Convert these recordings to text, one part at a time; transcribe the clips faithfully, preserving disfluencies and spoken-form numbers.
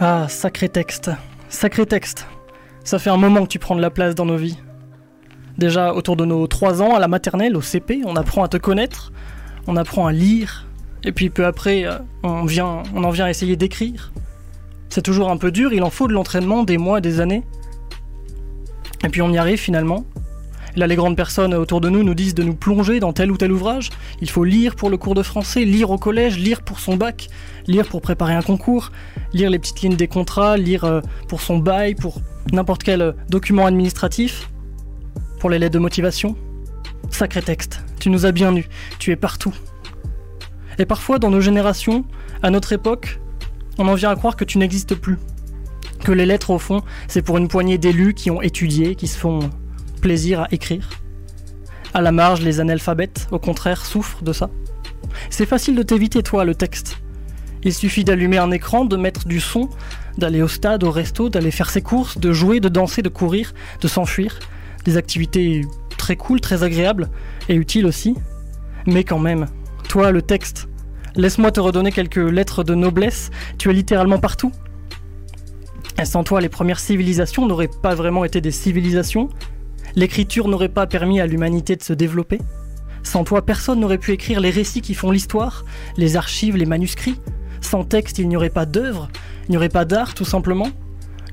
Ah, sacré texte, sacré texte. Ça fait un moment que tu prends de la place dans nos vies. Déjà, autour de nos trois ans, à la maternelle, au C P, on apprend à te connaître, on apprend à lire, et puis peu après, on, vient, on en vient à essayer d'écrire. C'est toujours un peu dur, il en faut de l'entraînement, des mois, des années. Et puis on y arrive finalement. Là, les grandes personnes autour de nous nous disent de nous plonger dans tel ou tel ouvrage. Il faut lire pour le cours de français, lire au collège, lire pour son bac, lire pour préparer un concours, lire les petites lignes des contrats, lire pour son bail, pour n'importe quel document administratif, pour les lettres de motivation. Sacré texte, tu nous as bien nus, tu es partout. Et parfois, dans nos générations, à notre époque, on en vient à croire que tu n'existes plus. Que les lettres, au fond, c'est pour une poignée d'élus qui ont étudié, qui se font plaisir à écrire. À la marge, les analphabètes, au contraire, souffrent de ça. C'est facile de t'éviter, toi, le texte. Il suffit d'allumer un écran, de mettre du son, d'aller au stade, au resto, d'aller faire ses courses, de jouer, de danser, de courir, de s'enfuir. Des activités très cool, très agréables et utiles aussi. Mais quand même, toi, le texte, laisse-moi te redonner quelques lettres de noblesse, tu es littéralement partout. Et sans toi, les premières civilisations n'auraient pas vraiment été des civilisations. L'écriture n'aurait pas permis à l'humanité de se développer. Sans toi, personne n'aurait pu écrire les récits qui font l'histoire, les archives, les manuscrits. Sans texte, il n'y aurait pas d'œuvre, il n'y aurait pas d'art, tout simplement.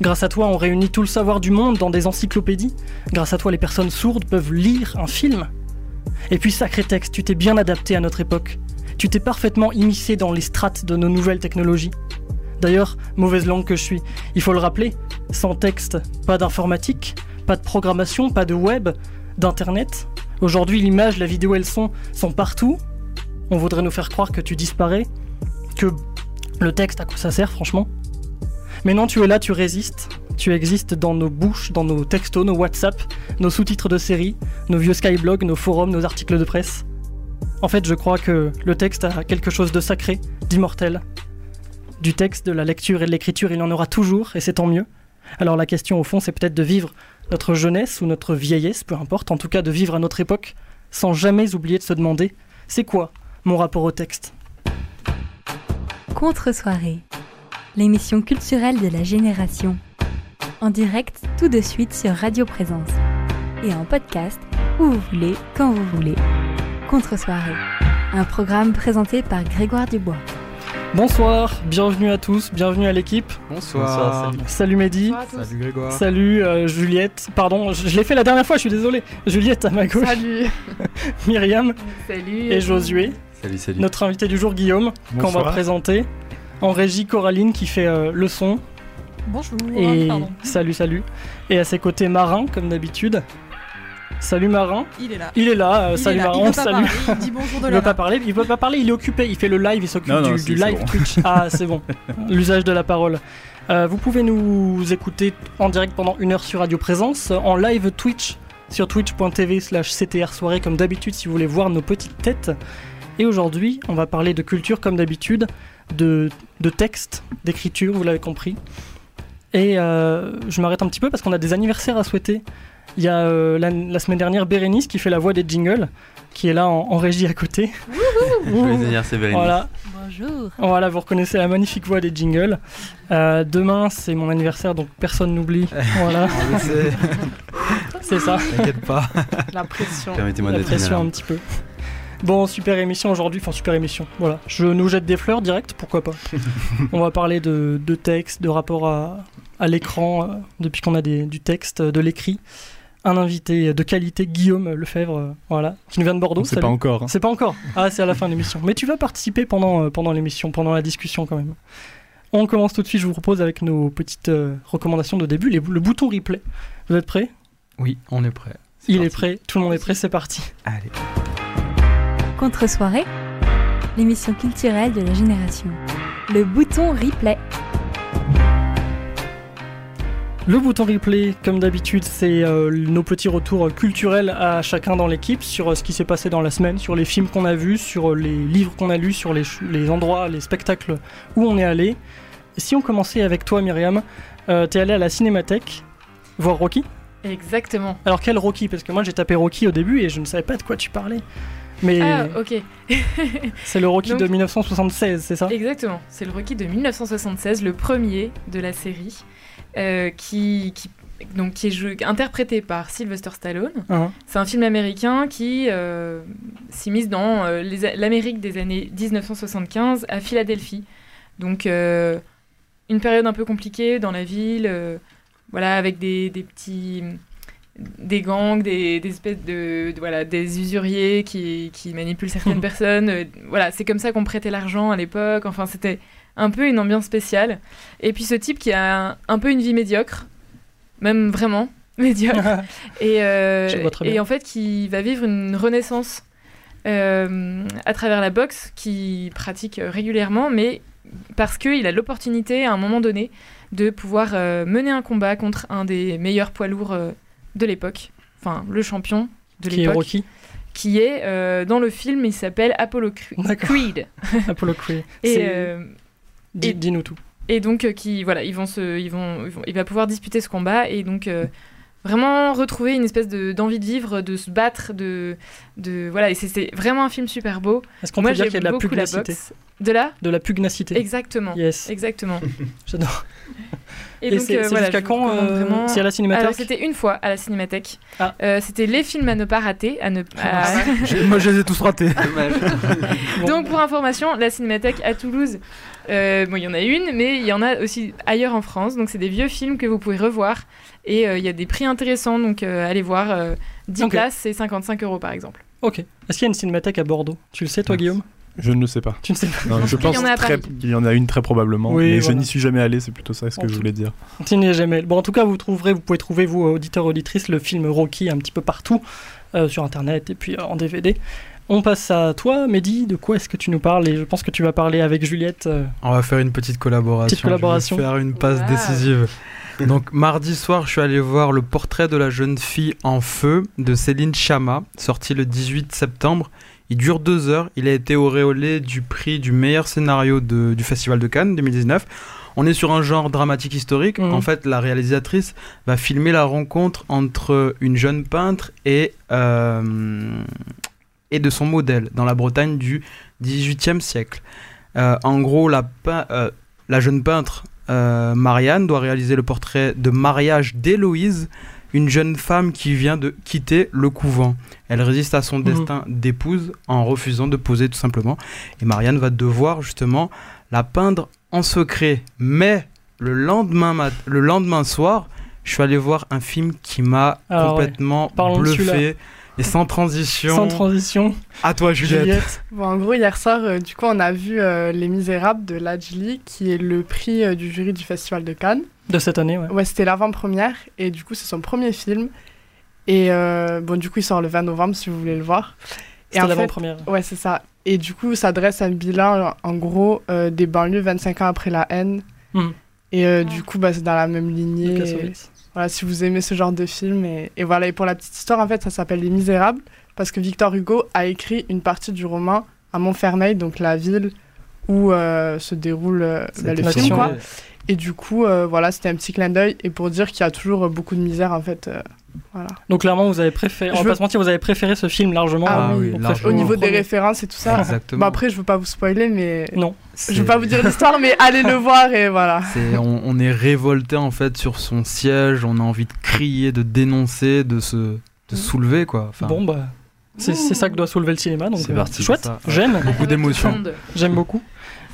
Grâce à toi, on réunit tout le savoir du monde dans des encyclopédies. Grâce à toi, les personnes sourdes peuvent lire un film. Et puis, sacré texte, tu t'es bien adapté à notre époque. Tu t'es parfaitement immiscé dans les strates de nos nouvelles technologies. D'ailleurs, mauvaise langue que je suis, il faut le rappeler, sans texte, pas d'informatique, pas de programmation, pas de web, d'internet. Aujourd'hui, l'image, la vidéo et le son sont partout. On voudrait nous faire croire que tu disparais, que le texte, à quoi ça sert, franchement. Mais non, tu es là, tu résistes. Tu existes dans nos bouches, dans nos textos, nos WhatsApp, nos sous-titres de séries, nos vieux Skyblog, nos forums, nos articles de presse. En fait, je crois que le texte a quelque chose de sacré, d'immortel. Du texte, de la lecture et de l'écriture, il en aura toujours, et c'est tant mieux. Alors la question, au fond, c'est peut-être de vivre notre jeunesse ou notre vieillesse, peu importe, en tout cas de vivre à notre époque, sans jamais oublier de se demander « C'est quoi mon rapport au texte ?» Contre-Soirée, l'émission culturelle de la génération. En direct, tout de suite sur Radio Présence. Et en podcast, où vous voulez, quand vous voulez. Contre-Soirée, un programme présenté par Grégoire Dubois. Bonsoir, bienvenue à tous, bienvenue à l'équipe. Bonsoir. Bonsoir, salut Mehdi. Salut, salut Grégoire. Salut euh, Juliette, pardon, je, je l'ai fait la dernière fois, je suis désolé. Juliette à ma gauche. Salut. Myriam. Salut. Et Josué. Salut, salut. Notre invité du jour, Guillaume, qu'on va présenter. En régie, Coraline qui fait euh, le son. Bonjour. Et pardon. Salut, salut. Et à ses côtés, Marin, comme d'habitude. Salut Marin. Il est là. Il est là. Il salut est là. Marin. Il salut. Parler. Il dit bonjour de la. Il veut pas parler. Il veut pas parler. Il est occupé. Il fait le live. Il s'occupe non, non, du, du live bon. Twitch. Ah, c'est bon. L'usage de la parole. Euh, vous pouvez nous écouter en direct pendant une heure sur Radio Présence, en live Twitch sur twitch point t v slash c t r soirée comme d'habitude si vous voulez voir nos petites têtes. Et aujourd'hui, on va parler de culture comme d'habitude, de de texte, d'écriture. Vous l'avez compris. Et euh, je m'arrête un petit peu parce qu'on a des anniversaires à souhaiter. Il y a euh, la, la semaine dernière Bérénice qui fait la voix des jingles, qui est là en, en régie à côté. Joyeux anniversaire Bérénice. Voilà. Bonjour. Voilà, vous reconnaissez la magnifique voix des jingles. Euh, demain, c'est mon anniversaire, donc personne n'oublie. Voilà. C'est ça. T'inquiète pas. La pression. Permettez-moi la d'être pression un petit peu. Bon, super émission aujourd'hui, enfin super émission, voilà. Je nous jette des fleurs direct, pourquoi pas. On va parler de, de texte, de rapport à, à l'écran, euh, depuis qu'on a des, du texte, de l'écrit. Un invité de qualité, Guillaume Lefèvre, euh, voilà, qui nous vient de Bordeaux. C'est pas encore. Hein. C'est pas encore. Ah, c'est à la fin de l'émission. Mais tu vas participer pendant, euh, pendant l'émission, pendant la discussion quand même. On commence tout de suite, je vous propose, avec nos petites euh, recommandations de début, les, le bouton replay. Vous êtes prêts ? Oui, on est prêts. Il parti. Est prêt, tout le monde est prêt, c'est parti. Allez. Contre-Soirée, l'émission culturelle de la génération. Le bouton replay. Le bouton replay, comme d'habitude, c'est euh, nos petits retours culturels à chacun dans l'équipe sur euh, ce qui s'est passé dans la semaine, sur les films qu'on a vus, sur euh, les livres qu'on a lus, sur les, ch- les endroits, les spectacles où on est allé. Si on commençait avec toi, Myriam, euh, t'es allée à la Cinémathèque voir Rocky ? Exactement. Alors quel Rocky ? Parce que moi j'ai tapé Rocky au début et je ne savais pas de quoi tu parlais. Mais ah, ok. C'est le Rocky donc, de mille neuf cent soixante-seize, c'est ça? Exactement, c'est le Rocky de mille neuf cent soixante-seize, le premier de la série, euh, qui, qui, donc, qui est joué, interprété par Sylvester Stallone. Uh-huh. C'est un film américain qui euh, s'immisce dans euh, les, l'Amérique des années dix-neuf cent soixante-quinze à Philadelphie. Donc, euh, une période un peu compliquée dans la ville, euh, voilà, avec des, des petits... des gangs, des, des espèces de, de voilà, des usuriers qui, qui manipulent certaines personnes. Euh, voilà, c'est comme ça qu'on prêtait l'argent à l'époque. Enfin, c'était un peu une ambiance spéciale. Et puis ce type qui a un, un peu une vie médiocre, même vraiment médiocre, et, euh, et en fait qui va vivre une renaissance euh, à travers la boxe qu'il pratique régulièrement, mais parce qu'il a l'opportunité à un moment donné de pouvoir euh, mener un combat contre un des meilleurs poids lourds euh, de l'époque, enfin le champion de qui l'époque, est Rocky. Qui est euh, dans le film, il s'appelle Apollo Cre- Creed. Apollo Creed. Et, euh, et dis-nous tout. Et donc euh, qui, voilà, ils vont se, ils vont, ils vont, il va pouvoir disputer ce combat et donc euh, vraiment retrouver une espèce de d'envie de vivre, de se battre, de, de voilà. Et c'est, c'est vraiment un film super beau. Est-ce qu'on Moi, peut dire qu'il y a de la pugnacité? De la De la pugnacité. Exactement. Yes. Exactement. J'adore. Et, et donc, c'est, euh, c'est voilà, jusqu'à quand euh, vraiment... C'est à la Cinémathèque? Alors, c'était une fois à la Cinémathèque. Ah. Euh, c'était les films à ne pas rater. À ne... ah. à... Moi, je les ai tous ratés. Bon. Donc, pour information, la Cinémathèque à Toulouse, euh, bon, il y en a une, mais il y en a aussi ailleurs en France. Donc, c'est des vieux films que vous pouvez revoir. Et il euh, y a des prix intéressants. Donc, euh, allez voir. Euh, dix okay. places, c'est cinquante-cinq euros, par exemple. Ok. Est-ce qu'il y a une Cinémathèque à Bordeaux? Tu le sais, toi, yes. Guillaume? Je ne le sais pas. Tu ne sais pas. Non, je pense qu'il y en a une très probablement, oui, mais voilà. Je n'y suis jamais allé, c'est plutôt ça ce que en je voulais dire. Tu n'y es jamais allé. Bon, en tout cas, vous trouverez, vous pouvez trouver, vous, auditeurs, auditrices, le film Rocky un petit peu partout, euh, sur Internet et puis euh, en D V D. On passe à toi, Mehdi, de quoi est-ce que tu nous parles? Et je pense que tu vas parler avec Juliette. Euh... On va faire une petite collaboration. Petite collaboration. Je vais faire une passe wow. décisive. Donc, mardi soir, je suis allé voir le portrait de la jeune fille en feu de Céline Sciamma, sorti le dix-huit septembre. Il dure deux heures, il a été auréolé du prix du meilleur scénario de, du Festival de Cannes deux mille dix-neuf. On est sur un genre dramatique historique. Mmh. En fait, la réalisatrice va filmer la rencontre entre une jeune peintre et, euh, et de son modèle dans la Bretagne du dix-huitième siècle. Euh, en gros, la, pein, euh, la jeune peintre euh, Marianne doit réaliser le portrait de mariage d'Héloïse, une jeune femme qui vient de quitter le couvent. Elle résiste à son mmh. destin d'épouse en refusant de poser tout simplement. Et Marianne va devoir justement la peindre en secret. Mais le lendemain, mat- le lendemain soir, je suis allé voir un film qui m'a Alors complètement ouais. bluffé. Et sans transition. Sans transition. À toi, Juliette. Juliette. Bon, en gros, hier soir, euh, du coup, on a vu euh, Les Misérables de Ladjili, qui est le prix euh, du jury du Festival de Cannes. De cette année, ouais. Ouais, c'était l'avant-première, et du coup, c'est son premier film. Et euh, bon, du coup, il sort le vingt novembre, si vous voulez le voir. C'était et en l'avant-première. Fait, ouais, c'est ça. Et du coup, ça dresse un bilan, en gros, euh, des banlieues vingt-cinq ans après La Haine. Mmh. Et euh, ah. du coup, bah, c'est dans la même lignée. Et, voilà, si vous aimez ce genre de film. Et, et voilà, et pour la petite histoire, en fait, ça s'appelle Les Misérables, parce que Victor Hugo a écrit une partie du roman à Montfermeil, donc la ville où euh, se déroule euh, bah, le film, quoi. Ouais. Et du coup, euh, voilà, c'était un petit clin d'œil et pour dire qu'il y a toujours beaucoup de misère, en fait. Euh, voilà. Donc, clairement, vous avez préféré, on va veux... pas se mentir, vous avez préféré ce film largement. Ah, oui, oui, largement. Au niveau des références et tout ça. Exactement. Bah, après, je veux pas vous spoiler, mais. Non. C'est... Je veux pas vous dire l'histoire, mais allez le voir et voilà. C'est... On, on est révolté, en fait, sur son siège, on a envie de crier, de dénoncer, de se de soulever, quoi. Enfin... Bon, bah. C'est, c'est ça que doit soulever le cinéma, donc c'est euh, parti, chouette, c'est j'aime. Beaucoup d'émotions. J'aime beaucoup.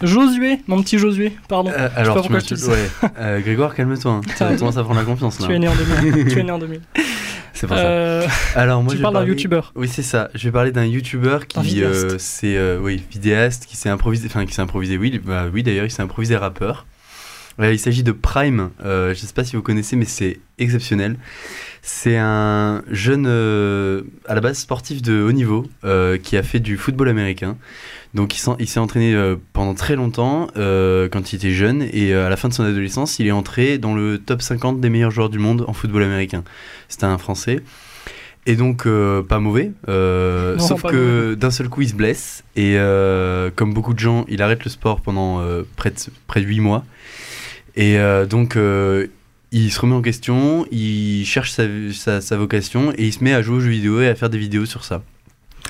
Josué, mon petit Josué, pardon. Euh, alors, tu tu... Ouais. Euh, Grégoire, calme-toi. Hein. Tu commences à prendre la confiance là. Tu es né en deux mille. tu es né en deux mille. C'est pour euh... ça. Alors, moi, tu parles parlé... d'un youtubeur. Oui, c'est ça. Je vais parler d'un youtubeur qui euh, c'est euh, oui, vidéaste, qui s'est improvisé, enfin qui s'est improvisé. Oui, bah, oui, d'ailleurs, il s'est improvisé rappeur. Ouais, il s'agit de Prime. Euh, je ne sais pas si vous connaissez, mais c'est exceptionnel. C'est un jeune, euh, à la base sportif de haut niveau, euh, qui a fait du football américain. Donc, il, il s'est entraîné euh, pendant très longtemps euh, quand il était jeune. Et euh, à la fin de son adolescence, il est entré dans le top cinquante des meilleurs joueurs du monde en football américain. C'était un Français. Et donc, euh, pas mauvais. Euh, non, sauf pas que mauvais. D'un seul coup, il se blesse. Et euh, comme beaucoup de gens, il arrête le sport pendant euh, près, de, près de huit mois. Et euh, donc... Euh, il se remet en question, il cherche sa, sa, sa vocation et il se met à jouer aux jeux vidéo et à faire des vidéos sur ça.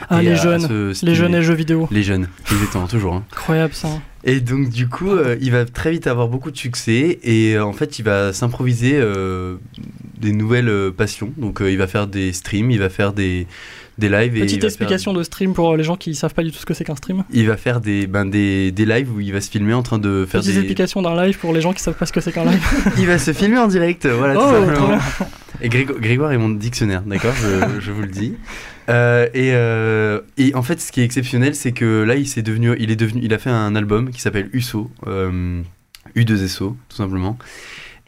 Ah, les jeunes, ce, les jeunes et jeux vidéo. Les jeunes, exactement, toujours. Hein. Incroyable ça. Et donc du coup, euh, il va très vite avoir beaucoup de succès et euh, en fait, il va s'improviser euh, des nouvelles euh, passions. Donc euh, il va faire des streams, il va faire des, des lives. Petite et il explication va faire... de stream pour les gens qui ne savent pas du tout ce que c'est qu'un stream. Il va faire des, ben, des, des lives où il va se filmer en train de faire Petite des... explications d'un live pour les gens qui ne savent pas ce que c'est qu'un live. Il va se filmer en direct, voilà. Oh, tout simplement. Et Grégo- Grégoire est mon dictionnaire, d'accord, je, je vous le dis. Euh, et, euh, et en fait, ce qui est exceptionnel, c'est que là, il s'est devenu, il est devenu, il a fait un album qui s'appelle U S O, euh, U deux S O, tout simplement.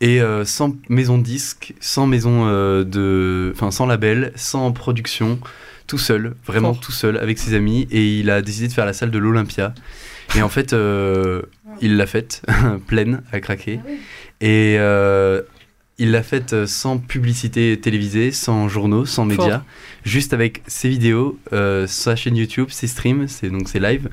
Et euh, sans maison de disque, sans maison euh, de, enfin sans label, sans production, tout seul, vraiment tout seul, avec ses amis. Et il a décidé de faire la salle de l'Olympia. Et en fait, euh, il l'a faite pleine à craquer. Et euh, il l'a faite sans publicité télévisée, sans journaux, sans médias, juste avec ses vidéos, euh, sa chaîne YouTube, ses streams, ses, donc ses lives.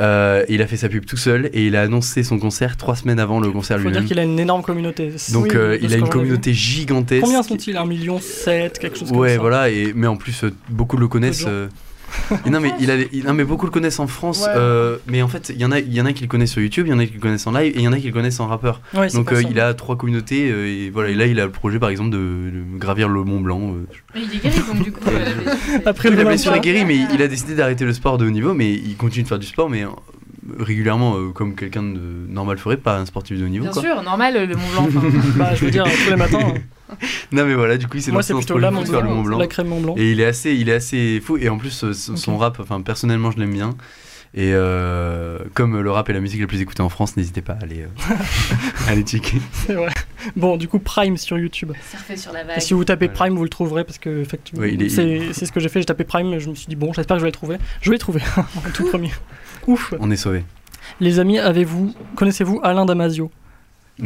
Euh, il a fait sa pub tout seul et il a annoncé son concert trois semaines avant le concert lui-même. Il faut dire qu'il a une énorme communauté. Donc oui, euh, il a une communauté gigantesque. Combien sont-ils ? Un million sept, quelque chose comme ouais, ça. Ouais, voilà. Et mais en plus, euh, beaucoup le connaissent. Euh, non mais il a, il, non mais beaucoup le connaissent en France. Ouais. Euh, mais en fait, il y en a, il y en a qui le connaissent sur YouTube, il y en a qui le connaissent en live et il y en a qui le connaissent en rappeur. Ouais, donc euh, il a trois communautés euh, et voilà. Et là, il a le projet, par exemple, de, de gravir le Mont Blanc. Euh. Mais il est guéri donc du coup. Euh, Après la blessure est guérie, mais il a décidé d'arrêter le sport de haut niveau, mais il continue de faire du sport, mais régulièrement euh, comme quelqu'un de normal ferait, pas un sportif de haut niveau. Bien quoi. Sûr, normal le Mont Blanc. Bah, je veux dire tous les matins. Non mais voilà, du coup il s'est lancé dans ce projet pour faire le Mont Blanc. La crème Mont Blanc. Et il est assez, il est assez fou. Et en plus euh, okay. son rap, enfin personnellement je l'aime bien. Et euh, comme le rap est la musique la plus écoutée en France, n'hésitez pas à aller, euh, à aller checker. C'est vrai. Bon, du coup, Prime sur YouTube. Surfez sur la vague. Et si vous tapez voilà. Prime, vous le trouverez parce que effectivement, oui, est, c'est, il... c'est ce que j'ai fait. J'ai tapé Prime, je me suis dit bon, j'espère que je vais le trouver. Je l'ai trouvé en tout premier. Ouf. On est sauvés. Les amis, avez-vous connaissez-vous Alain Damasio?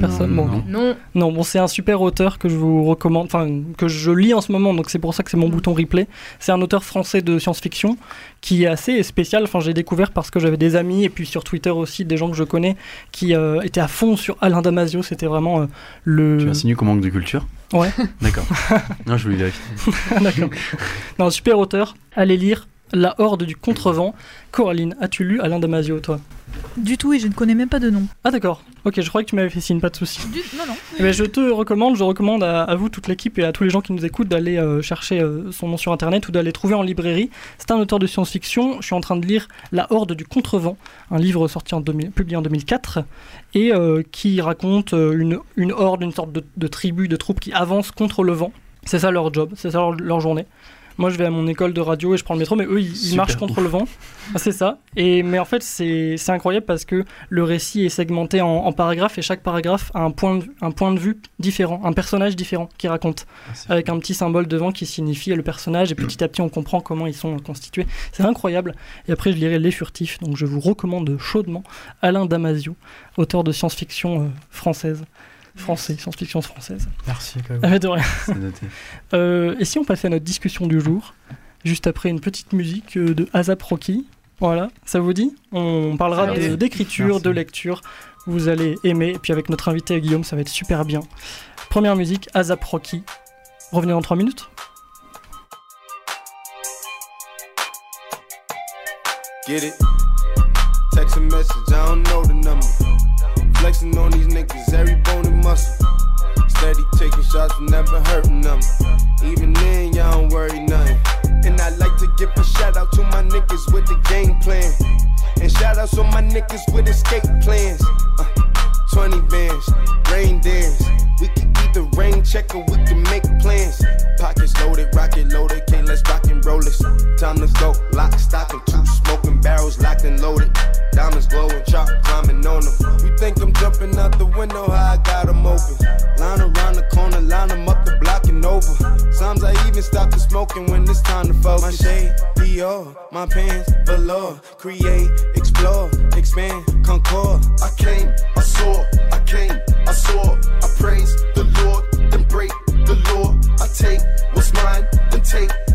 Personne. Non, bon. non. Non, bon, c'est un super auteur que je vous recommande, enfin que je lis en ce moment, donc c'est pour ça que c'est mon mmh. bouton replay. C'est un auteur français de science-fiction qui est assez spécial. Enfin, j'ai découvert parce que j'avais des amis et puis sur Twitter aussi des gens que je connais qui euh, étaient à fond sur Alain Damasio. C'était vraiment euh, le. Tu insinues qu'on manque de culture ? Ouais. D'accord. Non, je voulais vérifier. D'accord. Non, super auteur. Allez lire La Horde du Contrevent. Coraline, as-tu lu Alain Damasio, toi ? Du tout, et je ne connais même pas de nom. Ah d'accord, ok, je croyais que tu m'avais fait signe, pas de souci. Du... Non, non. Oui. Eh bien, je te recommande, je recommande à, à vous, toute l'équipe et à tous les gens qui nous écoutent d'aller euh, chercher euh, son nom sur internet ou d'aller trouver en librairie. C'est un auteur de science-fiction, je suis en train de lire La Horde du Contrevent, un livre sorti en deux mille, publié en deux mille quatre et euh, qui raconte euh, une, une horde, une sorte de, de tribu, de troupe qui avance contre le vent. C'est ça leur job, c'est ça leur, leur journée. Moi, je vais à mon école de radio et je prends le métro, mais eux, ils, ils marchent contre ouf. Le vent. Ah, c'est ça. Et, mais en fait, c'est, c'est incroyable parce que le récit est segmenté en, en paragraphes et chaque paragraphe a un point, de, un point de vue différent, un personnage différent qui raconte, ah, avec cool. un petit symbole devant qui signifie le personnage et petit à petit, on comprend comment ils sont constitués. C'est incroyable. Et après, je lirai Les Furtifs. Donc, je vous recommande chaudement Alain Damasio, auteur de science-fiction euh, française. Français, science-fiction française. Merci. Quand même. Ah, de rien. C'est noté. euh, et si on passait à notre discussion du jour, juste après une petite musique de A$AP Rocky. Voilà, ça vous dit ? On parlera de, d'écriture, Merci. de lecture. Vous allez aimer. Et puis avec notre invité Guillaume, ça va être super bien. Première musique, A$AP Rocky. Revenez dans trois minutes. Get it. Text a message, I don't know the number. Flexing on these niggas, every bone and muscle. Steady taking shots, never hurting them. Even then, y'all don't worry nothing. And I like to give a shout out to my niggas with the game plan. And shout outs to my niggas with escape plans. Uh, twenty bands, rain dance. We can either rain check or we can make plans. Pockets loaded, rocket loaded, can't let's rock and roll this. Time to go, lock, stock, and two smoking barrels locked and loaded. Diamonds glowing, chop, climbing on them. You think I'm jumping out the window, how I got them open. Line around the corner, line them up the block and over. Sometimes I even stop the smoking when it's time to focus. My shade, Dior, my pants, velour. Create, explore, expand, concord. I came, I saw, I came, I saw, I praise the Lord, then break the law. I take what's mine, then take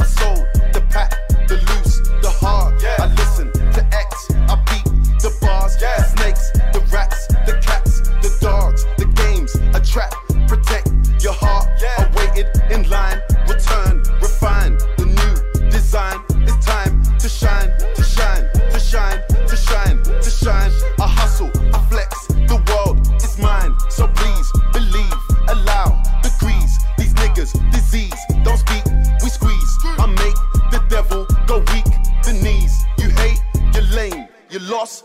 I sold. you lost,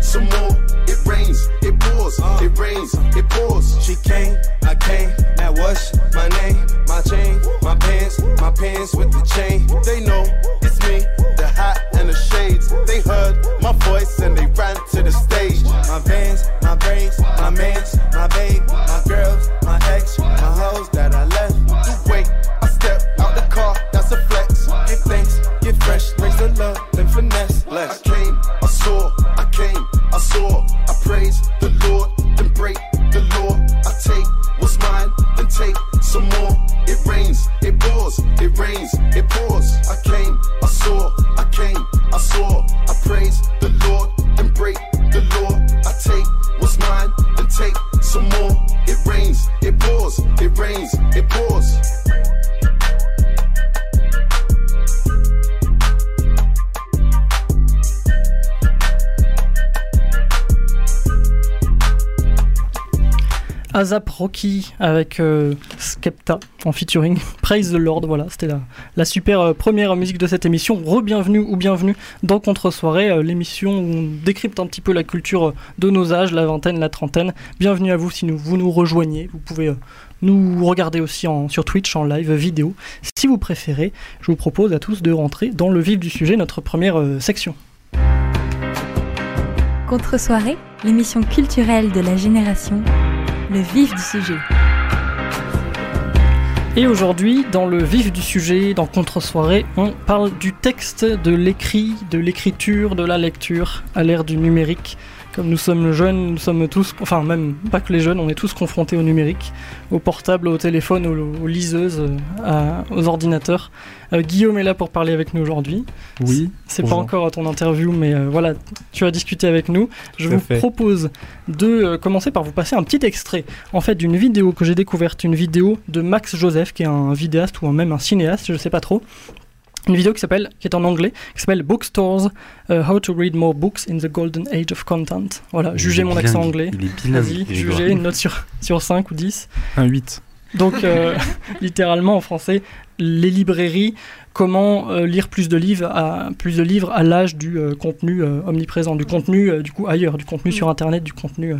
some more, it rains, it pours, it rains, it pours, she came, I came, that was my name, my chain, my pants, my pants with the chain, they know it's me, the hat and the shades, they heard my voice and they ran to the stage, my vans, my braids, my mans, my babe, my girls, my ex, my hoes that I left, you wait, I step out the car, that's a flex, give thanks, get fresh, raise the love, then finesse, bless. I came, I saw, I came, I saw, I praise the Lord, then break the law, I take what's mine, then take some more, it rains, it pours, it rains, it pours, I came, I saw, I came, I saw, I praise the Lord, then break the law, I take what's mine, then take some more, it rains, it pours, it rains, it pours. A$AP Rocky avec euh, Skepta en featuring, Praise the Lord, voilà, c'était la, la super euh, première musique de cette émission. Re-bienvenue ou bienvenue dans Contre-Soirée, euh, l'émission où on décrypte un petit peu la culture de nos âges, la vingtaine, la trentaine. Bienvenue à vous si nous, vous nous rejoignez, vous pouvez euh, nous regarder aussi en, sur Twitch en live vidéo. Si vous préférez, je vous propose à tous de rentrer dans le vif du sujet, notre première euh, section. Contre-Soirée, l'émission culturelle de la génération. Le vif du sujet. Et aujourd'hui, dans le vif du sujet, dans Contre-Soirée, on parle du texte, de l'écrit, de l'écriture, de la lecture à l'ère du numérique. Comme nous sommes jeunes, nous sommes tous, enfin même pas que les jeunes, on est tous confrontés au numérique, au portable, au téléphone, aux, aux liseuses, à, aux ordinateurs. Euh, Guillaume est là pour parler avec nous aujourd'hui. Oui. C'est bonjour. Pas encore ton interview, mais euh, voilà, tu as discuté avec nous. Je vous fait. propose de euh, commencer par vous passer un petit extrait, en fait, d'une vidéo que j'ai découverte, une vidéo de Max Joseph, qui est un vidéaste ou même un cinéaste, je sais pas trop. Une vidéo qui s'appelle, qui est en anglais, qui s'appelle Bookstores, uh, How to Read More Books in the Golden Age of Content. Voilà, jugez mon accent anglais. Il est bilingue. Vas-y, jugez, une note sur, sur cinq ou dix. Un huit. Donc, euh, littéralement en français, les librairies, comment euh, lire plus de livres à, plus de livres à l'âge du euh, contenu euh, omniprésent, du contenu euh, du coup ailleurs, du contenu sur internet, du contenu euh,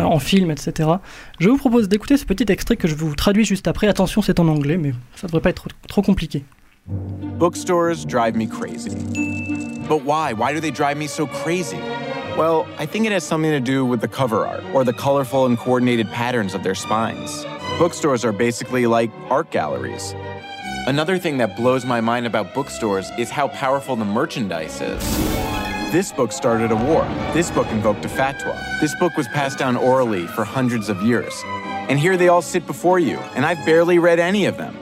euh, en film, et cetera. Je vous propose d'écouter ce petit extrait que je vous traduis juste après. Attention, c'est en anglais, mais ça ne devrait pas être trop, trop compliqué. Bookstores drive me crazy. But why? Why do they drive me so crazy? Well, I think it has something to do with the cover art or the colorful and coordinated patterns of their spines. Bookstores are basically like art galleries. Another thing that blows my mind about bookstores is how powerful the merchandise is. This book started a war. This book invoked a fatwa. This book was passed down orally for hundreds of years. And here they all sit before you, and I've barely read any of them.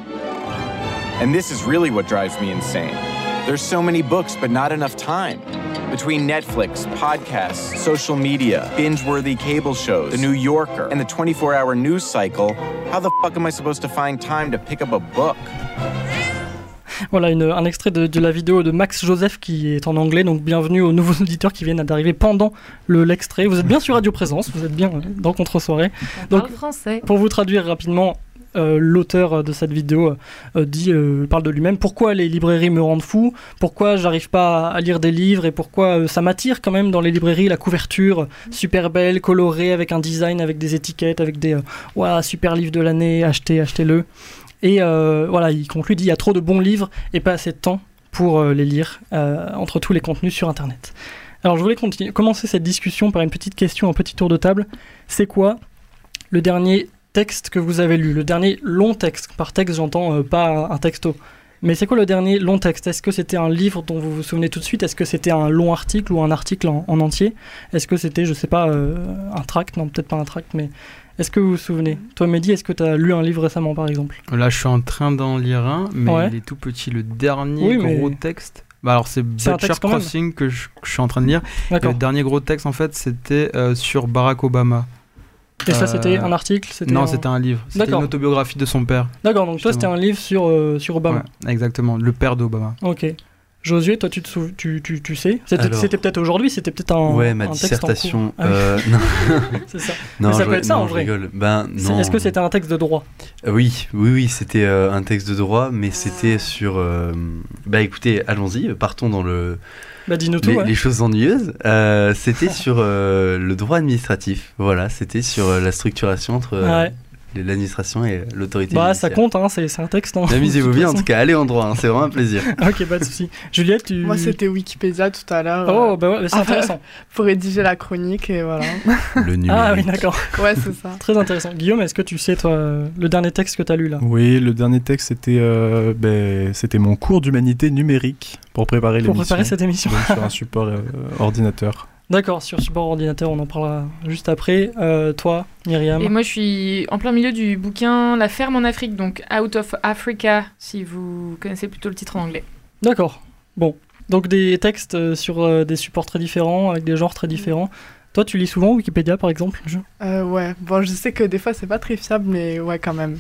And this is really what drives me insane. There's so many books, but not enough time. Between Netflix, podcasts, social media, binge-worthy cable shows, The New Yorker, and the twenty-four hour news cycle, how the fuck am I supposed to find time to pick up a book? Voilà une, un extrait de, de la vidéo de Max Joseph qui est en anglais, donc bienvenue aux nouveaux auditeurs qui viennent d'arriver pendant le, l'extrait. Vous êtes bien sur Radio Présence, vous êtes bien dans Contre-Soirée. On parle donc, français. Pour vous traduire rapidement, Euh, l'auteur de cette vidéo euh, dit, euh, parle de lui-même. Pourquoi les librairies me rendent fou? Pourquoi j'arrive pas à lire des livres? Et pourquoi euh, ça m'attire quand même dans les librairies, la couverture super belle, colorée, avec un design, avec des étiquettes, avec des euh, wow, super livre de l'année, achetez, achetez-le. Et euh, voilà, il conclut, dit, il y a trop de bons livres et pas assez de temps pour euh, les lire euh, entre tous les contenus sur Internet. Alors je voulais continuer, commencer cette discussion par une petite question, un petit tour de table. C'est quoi le dernier texte que vous avez lu, le dernier long texte, par texte j'entends euh, pas un, un texto, mais c'est quoi le dernier long texte? Est-ce que c'était un livre dont vous vous souvenez tout de suite? Est-ce que c'était un long article ou un article en, en entier? Est-ce que c'était, je sais pas, euh, un tract? Non, peut-être pas un tract, mais est-ce que vous vous souvenez? Toi Mehdi, est-ce que tu as lu un livre récemment par exemple? Là je suis en train d'en lire un, mais ouais. Il est tout petit, le dernier oui, gros mais... texte. Bah alors c'est, c'est Butcher Crossing que je, que je suis en train de lire. D'accord. Et le dernier gros texte en fait c'était euh, sur Barack Obama. Et ça, c'était euh... un article Non, un... c'était un livre. C'était une autobiographie de son père. D'accord, donc justement. Toi, c'était un livre sur, euh, sur Obama. Ouais, exactement, le père d'Obama. Ok. Josué, toi, tu, te sou... tu, tu, tu sais C'était Alors... peut-être aujourd'hui, c'était peut-être un, ouais, ma un dissertation, texte en cours. Euh... C'est ça. Non, mais ça je... peut être ça, non, en vrai. Ben, non. Est-ce que c'était un texte de droit? Oui, oui, oui, c'était euh, un texte de droit, mais c'était sur... Euh... Bah écoutez, allons-y, partons dans le... Bah, dis-nous tout, les, ouais. les choses ennuyeuses, euh, c'était sur euh, le droit administratif. Voilà, c'était sur euh, la structuration entre euh, ouais. l'administration et l'autorité. Bah, ça compte, hein, c'est un texte. Hein, amusez-vous bien, façon. En tout cas, allez en droit, hein, c'est vraiment un plaisir. Ok, pas de souci. Juliette, tu. Moi, c'était Wikipédia tout à l'heure. Oh, bah ouais, c'est intéressant. Pour rédiger la chronique et voilà. Le numérique. Ah oui, d'accord. Ouais, c'est ça. Très intéressant. Guillaume, est-ce que tu sais, toi, le dernier texte que tu as lu là? Oui, le dernier texte, c'était euh, ben, c'était mon cours d'humanité numérique. Pour préparer l'émission. Pour préparer cette émission. Sur un support euh, ordinateur. D'accord, sur support ordinateur, on en parlera juste après. Euh, toi, Myriam? Et moi, je suis en plein milieu du bouquin La ferme en Afrique, donc Out of Africa, si vous connaissez plutôt le titre en anglais. D'accord. Bon, donc des textes sur euh, des supports très différents, avec des genres très différents. Toi, tu lis souvent Wikipédia, par exemple? euh, Ouais, bon, je sais que des fois, c'est pas très fiable, mais ouais, quand même.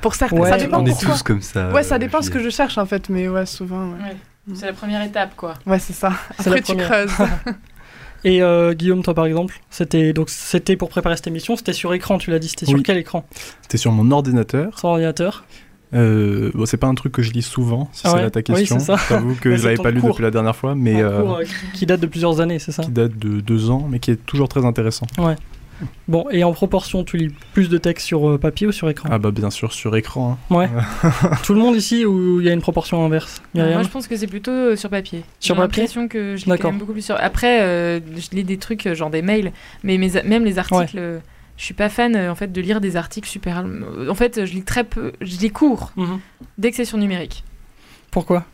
Pour certains, ouais, ça dépend on pourquoi. On est tous comme ça. Ouais, ça dépend de ce que je cherche, en fait, mais ouais, souvent, ouais. ouais. C'est la première étape, quoi. Ouais, c'est ça. Après, tu creuses. Et euh, Guillaume, toi, par exemple, c'était donc c'était pour préparer cette émission, c'était sur écran, tu l'as dit. C'était oui. sur quel écran? C'était sur mon ordinateur. Sur ordinateur. Euh, bon, c'est pas un truc que je lis souvent, si ah ouais. c'est là ta question. Oui, j'avoue que je l'avais pas lu cours. depuis la dernière fois, mais euh, cours, euh, qui date de plusieurs années, c'est ça? Qui date de deux ans, mais qui est toujours très intéressant. Ouais. Bon, et en proportion, tu lis plus de textes sur papier ou sur écran? Ah bah bien sûr sur écran. Hein. Ouais. Tout le monde ici, ou il y a une proportion inverse? Myriam? Moi je pense que c'est plutôt sur papier. Sur papier. J'ai l'impression que je lis quand même beaucoup plus sur. Après, euh, je lis des trucs genre des mails, mais mes a... même les articles. Ouais. Euh... Je suis pas fan en fait de lire des articles super. En fait, je lis très peu, je lis court. Mm-hmm. Dès que c'est sur numérique. Pourquoi?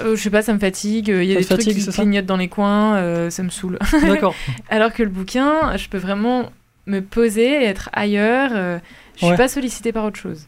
Euh, je sais pas, ça me fatigue, il y a ça des fatigue, trucs qui clignotent dans les coins, euh, ça me saoule. D'accord. Alors que le bouquin, je peux vraiment me poser, être ailleurs, euh, je suis ouais. pas sollicitée par autre chose.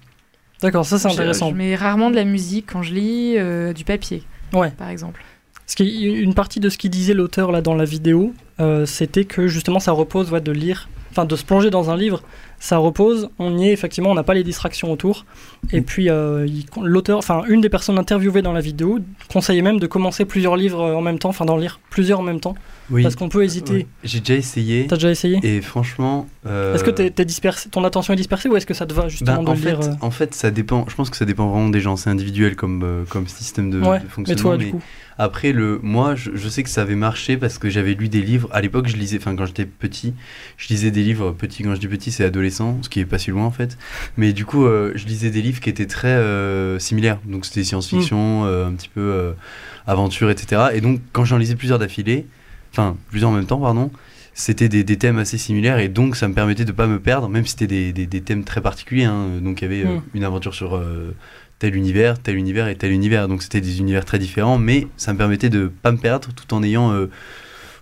D'accord, ça c'est intéressant. Je, je mets rarement de la musique quand je lis euh, du papier, ouais. par exemple. Ce qui, une partie de ce qu'il disait l'auteur là dans la vidéo, euh, c'était que justement ça repose ouais, de lire, enfin de se plonger dans un livre, ça repose, on y est effectivement, on n'a pas les distractions autour. Et puis euh, il, l'auteur, enfin une des personnes interviewées dans la vidéo conseillait même de commencer plusieurs livres en même temps, enfin d'en lire plusieurs en même temps, oui. parce qu'on peut hésiter. Oui. J'ai déjà essayé. T'as déjà essayé? Et franchement, euh... est-ce que t'es, t'es dispersé, ton attention est dispersée ou est-ce que ça te va justement ben, de en lire fait, euh... En fait, ça dépend. Je pense que ça dépend vraiment des gens. C'est individuel comme euh, comme système de, ouais, de fonctionnement. Mais toi, mais du coup. Après le, moi, je, je sais que ça avait marché parce que j'avais lu des livres. À l'époque, je lisais, enfin quand j'étais petit, je lisais des livres petits. Quand je dis petit, c'est adolescent. Ce qui est pas si loin en fait, mais du coup euh, je lisais des livres qui étaient très euh, similaires, donc c'était science-fiction, mmh. euh, un petit peu euh, aventure, et cetera. Et donc quand j'en lisais plusieurs d'affilée, enfin plusieurs en même temps pardon, c'était des, des thèmes assez similaires et donc ça me permettait de pas me perdre, même si c'était des, des, des thèmes très particuliers. Hein. Donc il y avait euh, mmh. une aventure sur euh, tel univers, tel univers et tel univers, donc c'était des univers très différents, mais ça me permettait de pas me perdre tout en ayant euh,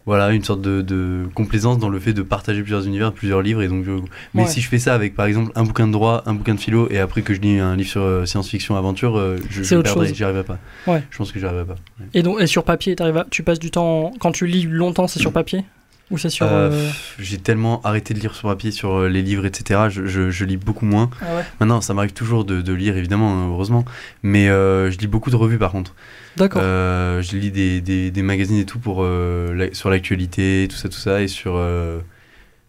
voilà, une sorte de, de complaisance dans le fait de partager plusieurs univers, plusieurs livres. Et donc, je... Mais ouais. si je fais ça avec, par exemple, un bouquin de droit, un bouquin de philo, et après que je lis un livre sur euh, science-fiction, aventure, euh, je, je perdrai, j'y arriverai pas. Ouais. Je pense que j'y arriverai pas. Ouais. Et, donc, et sur papier, t'arrives à... tu passes du temps... Quand tu lis longtemps, c'est sur papier? Ou c'est sur... Euh, euh... J'ai tellement arrêté de lire sur papier, sur euh, les livres, et cetera. Je, je, je lis beaucoup moins. Ah ouais. Maintenant, ça m'arrive toujours de, de lire, évidemment, heureusement. Mais euh, je lis beaucoup de revues, par contre. D'accord. Euh, je lis des, des, des magazines et tout pour, euh, la, sur l'actualité, tout ça, tout ça. Et sur, euh...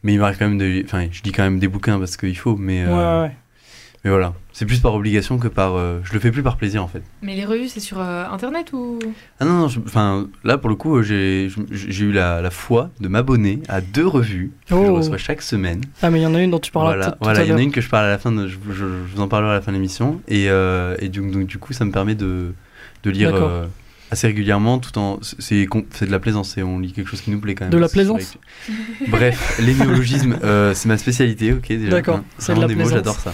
Mais il m'arrive quand même de... Enfin, je lis quand même des bouquins parce qu'il faut, mais... Euh... Ouais, ouais. Mais voilà, c'est plus par obligation que par... Euh, je le fais plus par plaisir, en fait. Mais les revues, c'est sur euh, Internet ou... Ah non, non, là, pour le coup, j'ai, j'ai eu la, la foi de m'abonner à deux revues que oh. je reçois chaque semaine. Ah, mais il y en a une dont tu parles voilà, tout, tout voilà, à l'heure. Voilà, il y en a une que je parle à la fin, de, je, je, je vous en parlerai à la fin de l'émission. Et, euh, et du, donc, du coup, ça me permet de, de lire euh, assez régulièrement, tout en... C'est, c'est de la plaisance, et on lit quelque chose qui nous plaît quand même. De la plaisance que... Bref, les néologismes, euh, c'est ma spécialité, ok, déjà. D'accord, hein, c'est de la des plaisance. Mots, j'adore ça.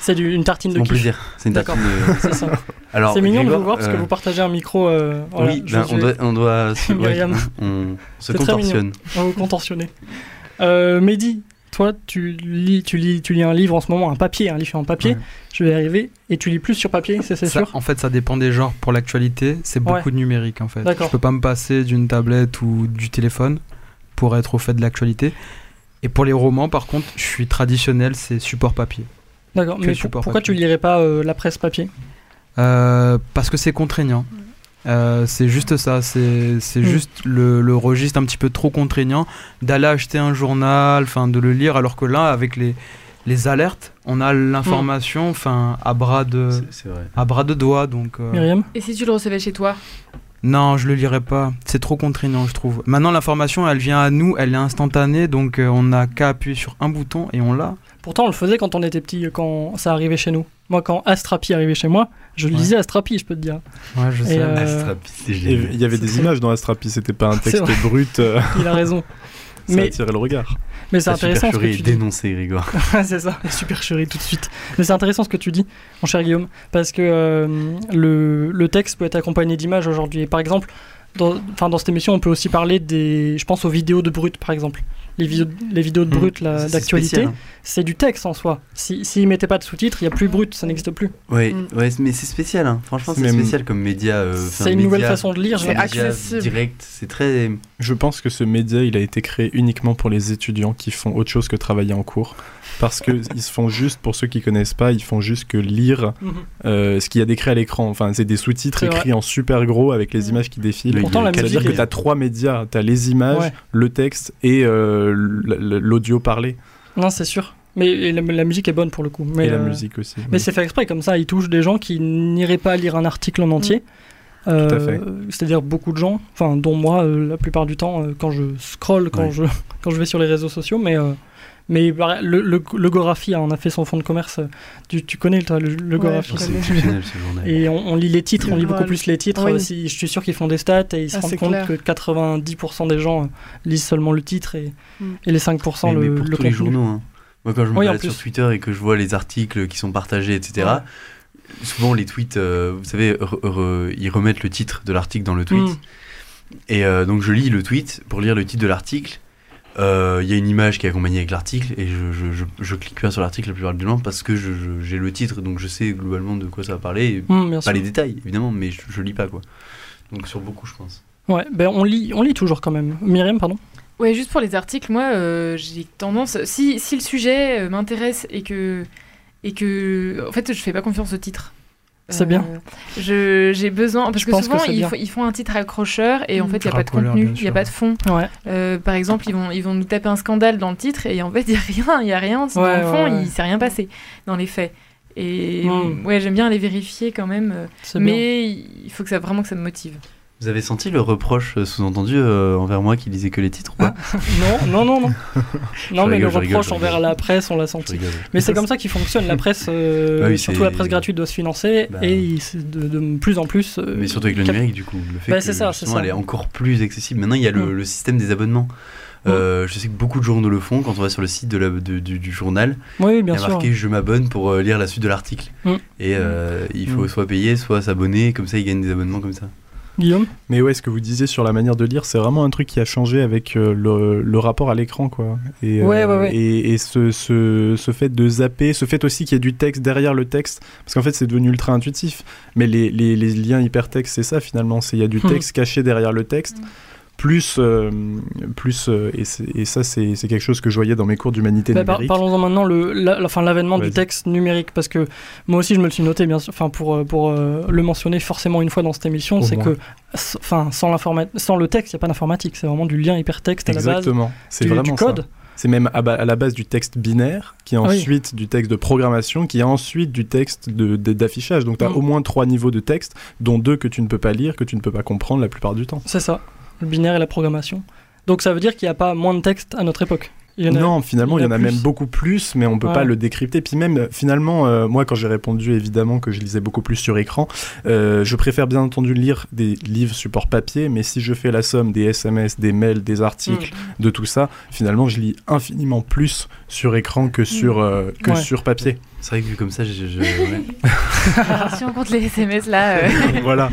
C'est du, une tartine de kiff. Mon plaisir. C'est une tartine de... C'est ça. Alors, c'est mignon Grégoire, de vous voir parce euh... que vous partagez un micro. Euh, voilà, oui, ben, on, doit, on doit... Myriam. Ouais, on se c'est contorsionne. On va vous contorsionner. Euh, Mehdi, toi, tu lis, tu, lis, tu lis un livre en ce moment, un papier, un livre en papier. Ouais. Je vais y arriver. Et tu lis plus sur papier, c'est, c'est ça, sûr? En fait, ça dépend des genres. Pour l'actualité, c'est beaucoup ouais. de numérique, en fait. D'accord. Je peux pas me passer d'une tablette ou du téléphone pour être au fait de l'actualité. Et pour les romans, par contre, je suis traditionnel, c'est support papier. D'accord, mais pour, pourquoi papier. Tu lirais pas euh, la presse papier? euh, Parce que c'est contraignant. Euh, c'est juste ça, c'est, c'est mmh. juste le, le registre un petit peu trop contraignant d'aller acheter un journal, enfin de le lire, alors que là, avec les, les alertes, on a l'information, enfin à bras de, c'est, c'est vrai. à bras de doigts. Donc, euh... Myriam ? Et si tu le recevais chez toi ? Non, je le lirai pas. C'est trop contraignant, je trouve. Maintenant, l'information, elle vient à nous, elle est instantanée, donc euh, on n'a qu'à appuyer sur un bouton et on l'a. Pourtant, on le faisait quand on était petit, quand ça arrivait chez nous. Moi, quand Astrapi arrivait chez moi, je lisais ouais. Astrapi, je peux te dire. Ouais, je et sais. Euh... Astrapi, c'est génial. Il y avait c'est des vrai. images dans Astrapi, c'était pas un texte brut. Euh... Il a raison. Ça mais... attirait le regard. Mais c'est la intéressant ce que tu dis. Dénoncé, Grégoire. C'est ça, la supercherie tout de suite. Mais c'est intéressant ce que tu dis, mon cher Guillaume, parce que euh, le, le texte peut être accompagné d'images aujourd'hui. Et par exemple, dans, dans cette émission, on peut aussi parler des, je pense aux vidéos de Brut, par exemple. Les, vidéo, les vidéos de Brut, mmh, la, c'est d'actualité, spécial, hein. C'est du texte en soi. S'ils si, si ne mettaient pas de sous-titres, il n'y a plus Brut, ça n'existe plus. Oui, mmh. ouais, mais c'est spécial, hein. Franchement, c'est, c'est spécial comme média. Euh, c'est une média, nouvelle façon de lire, c'est accessible. Direct, c'est très... Je pense que ce média, il a été créé uniquement pour les étudiants qui font autre chose que travailler en cours. Parce qu'ils se font juste, pour ceux qui ne connaissent pas, ils font juste que lire mmh. euh, ce qu'il y a décrit à l'écran. Enfin, c'est des sous-titres c'est écrits vrai. en super gros avec les mmh. images qui défilent. Pourtant, la musique, c'est-à-dire que tu as trois médias, tu as les images, ouais. le texte et... Euh, l'audio parlé. Non, c'est sûr. Mais la, la musique est bonne pour le coup. Mais, et la euh, musique aussi. Mais oui. c'est fait exprès, comme ça, ils touchent des gens qui n'iraient pas lire un article en entier. Mmh. Euh, Tout à fait. C'est-à-dire beaucoup de gens, enfin, dont moi, euh, la plupart du temps, euh, quand je scroll, quand, oui. je, quand je vais sur les réseaux sociaux, mais... Euh, Mais le, le, le Gorafi, hein, on a fait son fonds de commerce. Tu, tu connais toi, le, le ouais, Gorafi c'est exceptionnel ce journal. Et on, on lit les titres, on lit beaucoup plus les titres. Oui. Aussi, je suis sûr qu'ils font des stats et ils se ah, rendent compte clair. que quatre-vingt-dix pour cent des gens lisent seulement le titre et, mm. et les cinq pour cent mais, le, mais pour le tous contenu. Les journaux. Hein. Moi, quand je me oui, balade sur Twitter et que je vois les articles qui sont partagés, et cetera. Ouais. Souvent, les tweets, euh, vous savez, re, re, ils remettent le titre de l'article dans le tweet. Mm. Et euh, donc, je lis le tweet pour lire le titre de l'article. Il euh, y a une image qui est accompagnée avec l'article et je, je, je, je clique pas sur l'article la plupart du temps parce que je, je, j'ai le titre donc je sais globalement de quoi ça va parler, mmh, pas sûr. les détails évidemment mais je, je lis pas quoi, donc sur beaucoup je pense. Ouais, ben on lit, on lit toujours quand même. Myriam, pardon. Ouais, juste pour les articles, moi euh, j'ai tendance, si, si le sujet euh, m'intéresse et que, et que en fait je fais pas confiance au titre. C'est euh, bien. Je, j'ai besoin parce je que souvent que ils, f- ils font un titre accrocheur et en fait il y a pas de contenu, il y a pas de fond. Ouais. Euh, par exemple ils vont ils vont nous taper un scandale dans le titre et en fait il y a rien, il y a rien ouais, dans le fond, ouais, ouais. il s'est rien passé dans les faits. Et mmh. ouais j'aime bien les vérifier quand même, c'est mais bien. Il faut que ça vraiment que ça me motive. Vous avez senti le reproche sous-entendu euh, envers moi qui lisais que les titres ou pas ? Non, non, non, non. Non, mais rigole, le reproche rigole, envers rigole. la presse, on l'a senti. Rigole, mais c'est comme ça qu'il fonctionne. La presse, euh, bah oui, surtout c'est... la presse gratuite, doit se financer bah... et il, de, de plus en plus. Euh, mais surtout avec le cap... numérique, du coup, le fait bah, que c'est ça, c'est ça. Elle est encore plus accessible. Maintenant, il y a le, mmh. le système des abonnements. Euh, je sais que beaucoup de journaux le font. Quand on va sur le site de la, de, du, du journal, oui, bien il y a marqué sûr. je m'abonne pour euh, lire la suite de l'article. Mmh. Et euh, il faut mmh. soit payer, soit s'abonner. Comme ça, ils gagnent des abonnements comme ça. Guillaume ? Mais ouais, ce que vous disiez sur la manière de lire, c'est vraiment un truc qui a changé avec euh, le, le rapport à l'écran, quoi. Et, ouais, euh, ouais, ouais. et, et ce, ce, ce fait de zapper, ce fait aussi qu'il y ait du texte derrière le texte, parce qu'en fait, c'est devenu ultra intuitif. Mais les, les, les liens hypertextes, c'est ça, finalement. Il y a du texte mmh. caché derrière le texte, plus... Euh, plus euh, et, c'est, et ça, c'est, c'est quelque chose que je voyais dans mes cours d'humanité bah, numérique. Par, parlons-en maintenant, le, la, la, fin, l'avènement Vas-y. du texte numérique, parce que moi aussi, je me le suis noté, bien sûr, pour, pour euh, le mentionner forcément une fois dans cette émission, Au c'est moins. que Enfin, sans, sans le texte, il n'y a pas d'informatique. C'est vraiment du lien hypertexte à Exactement. la base c'est du, vraiment du code. Ça. C'est même à, ba- à la base du texte binaire, qui est ensuite oui. du texte de programmation, qui est ensuite du texte de, de, d'affichage. Donc tu as mmh. au moins trois niveaux de texte, dont deux que tu ne peux pas lire, que tu ne peux pas comprendre la plupart du temps. C'est ça, le binaire et la programmation. Donc ça veut dire qu'il n'y a pas moins de texte à notre époque. Il y en a, non, finalement, il y en a, y en a même beaucoup plus, mais on ne peut ouais. pas le décrypter. Puis même, finalement, euh, moi, quand j'ai répondu, évidemment, que je lisais beaucoup plus sur écran, euh, je préfère bien entendu lire des livres support papier, mais si je fais la somme des S M S, des mails, des articles, mmh. de tout ça, finalement, je lis infiniment plus sur écran que sur, euh, que ouais. sur papier. C'est vrai que vu comme ça, je... je... Ouais. Alors, si on compte les S M S, là... Euh... voilà.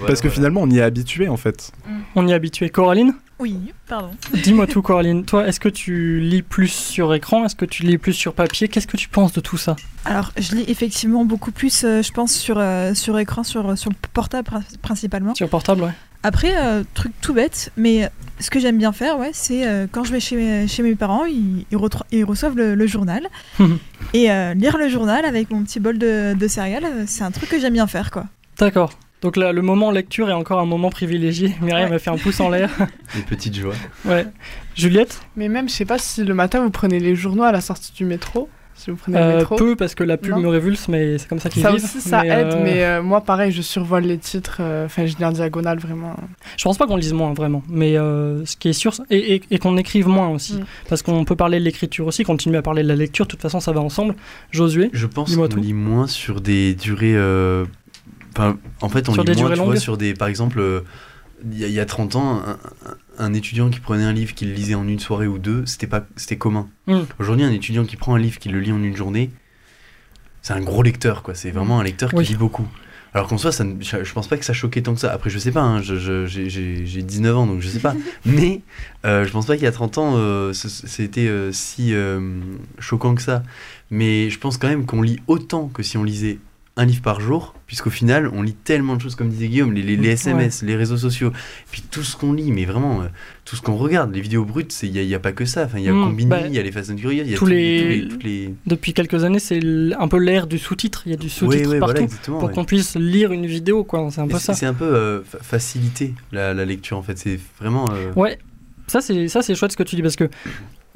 Ouais, Parce que ouais. finalement, on y est habitué, en fait. Mmh. On y est habitué. Coraline ? Oui, pardon. Dis-moi tout, Coraline. Toi, est-ce que tu lis plus sur écran ? Est-ce que tu lis plus sur papier ? Qu'est-ce que tu penses de tout ça ? Alors, je lis effectivement beaucoup plus, euh, je pense, sur, euh, sur écran, sur, sur le portable principalement. Sur portable, ouais. Après, euh, truc tout bête, mais Ce que j'aime bien faire, ouais, c'est euh, quand je vais chez mes, chez mes parents, ils, ils, ils reçoivent le, le journal. Et euh, lire le journal avec mon petit bol de, de céréales, c'est un truc que j'aime bien faire, quoi. D'accord. Donc là, le moment lecture est encore un moment privilégié. Myriam ouais. a fait un pouce en l'air. Des petites joies. Ouais. Juliette ? Mais même, je sais pas si le matin, vous prenez les journaux à la sortie du métro. Si vous prenez euh, métro. Peu, parce que la pub non. me révulse, mais c'est comme ça qu'ils vivent. Ça aussi, ça mais aide, euh... mais euh, moi, pareil, je survole les titres, enfin, euh, je lis en diagonale, vraiment. Je pense pas qu'on lise moins, vraiment, mais euh, ce qui est sûr, et, et, et qu'on écrive moins aussi, mm. parce qu'on peut parler de l'écriture aussi, continuer à parler de la lecture, de toute façon, ça va ensemble. Josué, je pense qu'on tout. lit moins sur des durées... Euh... Enfin, en fait, on sur lit moins, tu longues. vois, sur des... Par exemple... Euh... Il y, y a trente ans, un, un étudiant qui prenait un livre, qu'il lisait en une soirée ou deux, c'était, pas, c'était commun. Mmh. Aujourd'hui, un étudiant qui prend un livre, qu'il le lit en une journée, c'est un gros lecteur, quoi. C'est vraiment un lecteur qui oui. lit beaucoup. Alors qu'en soi, ça, je pense pas que ça choquait tant que ça. Après, je sais pas, hein, je, je, j'ai, j'ai dix-neuf ans, donc je sais pas. Mais euh, je pense pas qu'il y a trente ans, euh, c'était euh, si euh, choquant que ça. Mais je pense quand même qu'on lit autant que si on lisait un livre par jour, puisqu'au final, on lit tellement de choses, comme disait Guillaume, les, les, les S M S, ouais. les réseaux sociaux, puis tout ce qu'on lit, mais vraiment, euh, tout ce qu'on regarde, les vidéos brutes, il n'y a, a pas que ça, il enfin, y a mmh, Combini, il bah, y a les Fast and Furious, il y a tous, tout, les... Tous, les, tous les... Depuis quelques années, c'est un peu l'ère du sous-titre, il y a du sous-titre ouais, ouais, partout, voilà, pour ouais. qu'on puisse lire une vidéo, quoi, c'est un peu c'est, ça. C'est un peu euh, faciliter la, la lecture, en fait, c'est vraiment... Euh... Ouais, ça c'est, ça c'est chouette ce que tu dis, parce que...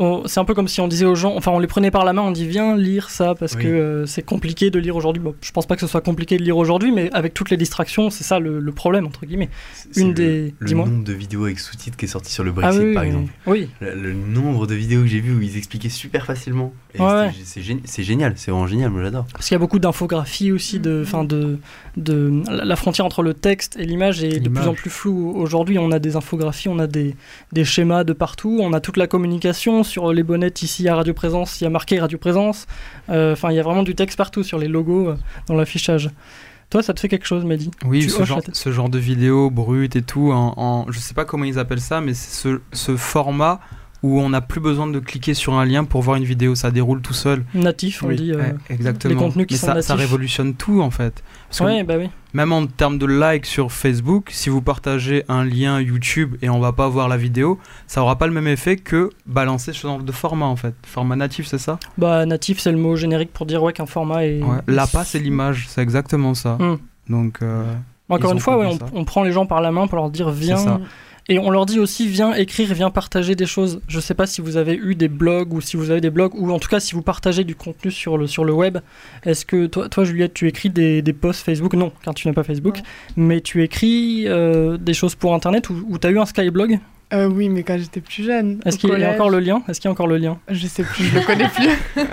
Oh, c'est un peu comme si on disait aux gens, enfin on les prenait par la main, on dit viens lire ça parce oui. que euh, c'est compliqué de lire aujourd'hui. Bon, je pense pas que ce soit compliqué de lire aujourd'hui, mais avec toutes les distractions, c'est ça le, le problème entre guillemets. C'est, Une c'est des, le, le nombre de vidéos avec sous-titres qui est sorti sur le Brexit ah, oui, par oui. exemple. Oui. Le, le nombre de vidéos que j'ai vues où ils expliquaient super facilement. Et ouais. c'est, c'est, c'est génial, c'est vraiment génial, moi j'adore. Parce qu'il y a beaucoup d'infographies aussi, de, fin de, de la frontière entre le texte et l'image est l'image. de plus en plus floue aujourd'hui. On a des infographies, on a des, des schémas de partout, on a toute la communication. Sur les bonnettes ici à Radio Présence, il y a marqué Radio Présence. Enfin, euh, il y a vraiment du texte partout sur les logos, euh, dans l'affichage. Toi, ça te fait quelque chose, Mehdi ? Oui, ce genre, ce genre de vidéo brute et tout. En, en, je sais pas comment ils appellent ça, mais c'est ce, ce format où on n'a plus besoin de cliquer sur un lien pour voir une vidéo. Ça déroule tout seul. Natif, on oui. dit. Euh, ouais, exactement. Les contenus qui mais sont ça, natifs. Ça révolutionne tout, en fait. Ouais, bah oui. Même en termes de likes sur Facebook, si vous partagez un lien YouTube et on va pas voir la vidéo, ça aura pas le même effet que balancer ce genre de format en fait. Format natif, c'est ça ? Bah natif, c'est le mot générique pour dire ouais qu'un format est. Ouais. L'appât, c'est l'image, c'est exactement ça. Mmh. Donc. Euh, Encore une fois, ouais, on, on prend les gens par la main pour leur dire viens. Et on leur dit aussi, viens écrire, viens partager des choses. Je sais pas si vous avez eu des blogs ou si vous avez des blogs, ou en tout cas si vous partagez du contenu sur le, sur le web. Est-ce que toi, toi Juliette, tu écris des, des posts Facebook ? Non, car tu n'as pas Facebook. Ouais. Mais tu écris euh, des choses pour Internet ou, ou tu as eu un Skyblog ? Euh, oui, mais quand j'étais plus jeune. Est-ce qu'il y a encore le lien ? Est-ce qu'il y a encore le lien ? Je sais plus, je le connais plus.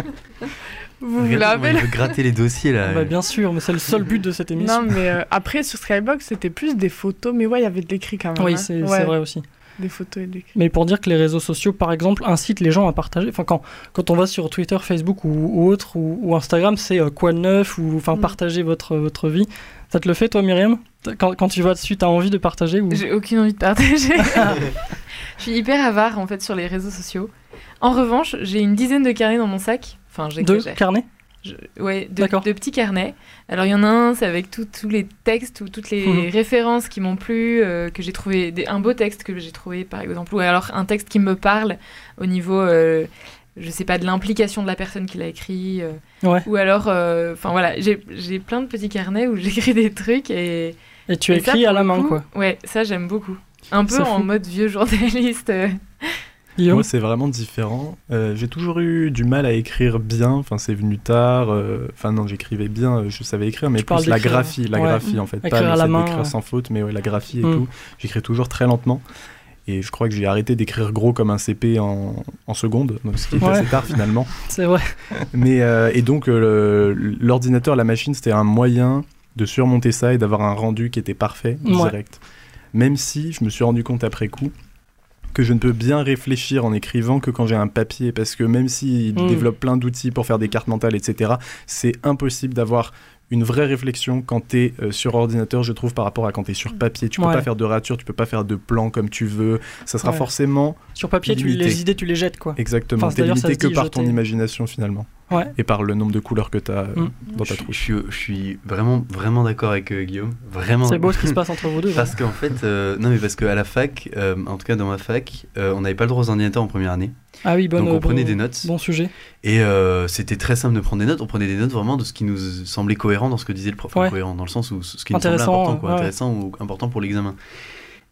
Vous vous l'avez là. Gratter les dossiers là. Bah, bien sûr, mais c'est le seul but de cette émission. Non, mais euh, après sur Skyblog, c'était plus des photos, mais ouais, il y avait de l'écrit quand même. Oui, hein. c'est, ouais. c'est vrai aussi. Des photos et de l'écrit. Mais pour dire que les réseaux sociaux, par exemple, incitent les gens à partager. Enfin, quand quand on va sur Twitter, Facebook ou, ou autre ou, ou Instagram, c'est euh, quoi de neuf ou enfin mm. partagez votre votre vie. Ça te le fait toi, Myriam ? Quand, quand tu vas dessus, t'as envie de partager ou ? J'ai aucune envie de partager. Je suis hyper avare en fait sur les réseaux sociaux. En revanche, j'ai une dizaine de carnets dans mon sac. Enfin, j'ai deux carnets je... Oui, deux, deux petits carnets. Alors, il y en a un, c'est avec tous les textes ou toutes les mmh. références qui m'ont plu, euh, que j'ai trouvé, des, un beau texte que j'ai trouvé, par exemple, ou alors un texte qui me parle au niveau, euh, je sais pas, de l'implication de la personne qui l'a écrit. Euh, ouais. Ou alors, enfin euh, voilà, j'ai, j'ai plein de petits carnets où j'écris des trucs et... Et tu et écris ça, à la main, coup, quoi. Ouais, ça, j'aime beaucoup. Un peu ça en fait... mode vieux journaliste... Euh... Moi, c'est vraiment différent. Euh, j'ai toujours eu du mal à écrire bien. Enfin, c'est venu tard. Euh... Enfin, non, j'écrivais bien. Je savais écrire, mais tu plus la graphie, la ouais. graphie en fait, écrire pas à la main, d'écrire ouais. sans faute, mais ouais, la graphie et mm. tout. J'écris toujours très lentement. Et je crois que j'ai arrêté d'écrire gros comme un C P en, en seconde, donc ce qui est ouais. assez tard finalement. C'est vrai. Mais euh, et donc euh, le, l'ordinateur, la machine, c'était un moyen de surmonter ça et d'avoir un rendu qui était parfait, ouais. direct. Même si je me suis rendu compte après coup que je ne peux bien réfléchir en écrivant que quand j'ai un papier, parce que même s'il mmh. développe plein d'outils pour faire des cartes mentales, et cetera, c'est impossible d'avoir une vraie réflexion quand t'es euh, sur ordinateur, je trouve, par rapport à quand t'es sur papier. Tu ouais. peux pas faire de rature, tu peux pas faire de plan comme tu veux, ça sera ouais. forcément sur papier, tu, les idées, tu les jettes, quoi. Exactement, enfin, t'es limité que par jeter. Ton imagination, finalement. ouais. et par le nombre de couleurs que tu as mmh. dans ta trousse. Je, je, je suis vraiment, vraiment d'accord avec euh, Guillaume. Vraiment. C'est beau ce qui se passe entre vous deux. Parce ouais. qu'en fait, euh, non mais parce qu'à la fac, euh, en tout cas dans ma fac, euh, on n'avait pas le droit aux ordinateurs en première année. Ah oui, bonne, donc on prenait bon, des notes. Bon sujet. Et euh, c'était très simple de prendre des notes. On prenait des notes vraiment de ce qui nous semblait cohérent dans ce que disait le prof. Ouais. Enfin, cohérent dans le sens où ce qui nous semblait important, quoi, ouais. intéressant ou important pour l'examen.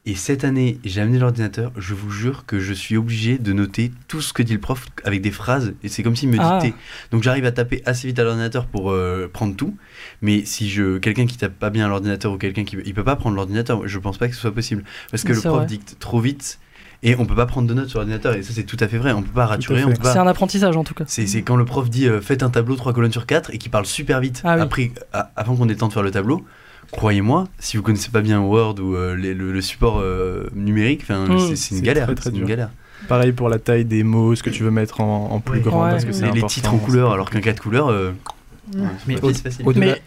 Et cette année, j'ai amené l'ordinateur, je vous jure que je suis obligé de noter tout ce que dit le prof avec des phrases, et c'est comme s'il me dictait. Ah. Donc j'arrive à taper assez vite à l'ordinateur pour euh, prendre tout, mais si je quelqu'un qui tape pas bien à l'ordinateur ou quelqu'un qui... Il peut pas prendre l'ordinateur, je pense pas que ce soit possible, parce que le prof vrai. dicte trop vite, et on peut pas prendre de notes sur l'ordinateur, et ça c'est tout à fait vrai, on peut pas raturer, on peut pas... C'est un apprentissage en tout cas. C'est quand le prof dit euh, « faites un tableau, trois colonnes sur quatre », et qu'il parle super vite, ah, oui. après, à, avant qu'on ait le temps de faire le tableau. Croyez-moi, si vous connaissez pas bien Word ou euh, les, le, le support euh, numérique, mmh, c'est une galère. Très, très une galère. Pareil pour la taille des mots, ce que tu veux mettre en, en plus ouais. grand, ouais, parce que oui. c'est les titres en couleur, alors qu'un cas de couleur, euh, ouais. mais c'est facile. Mais...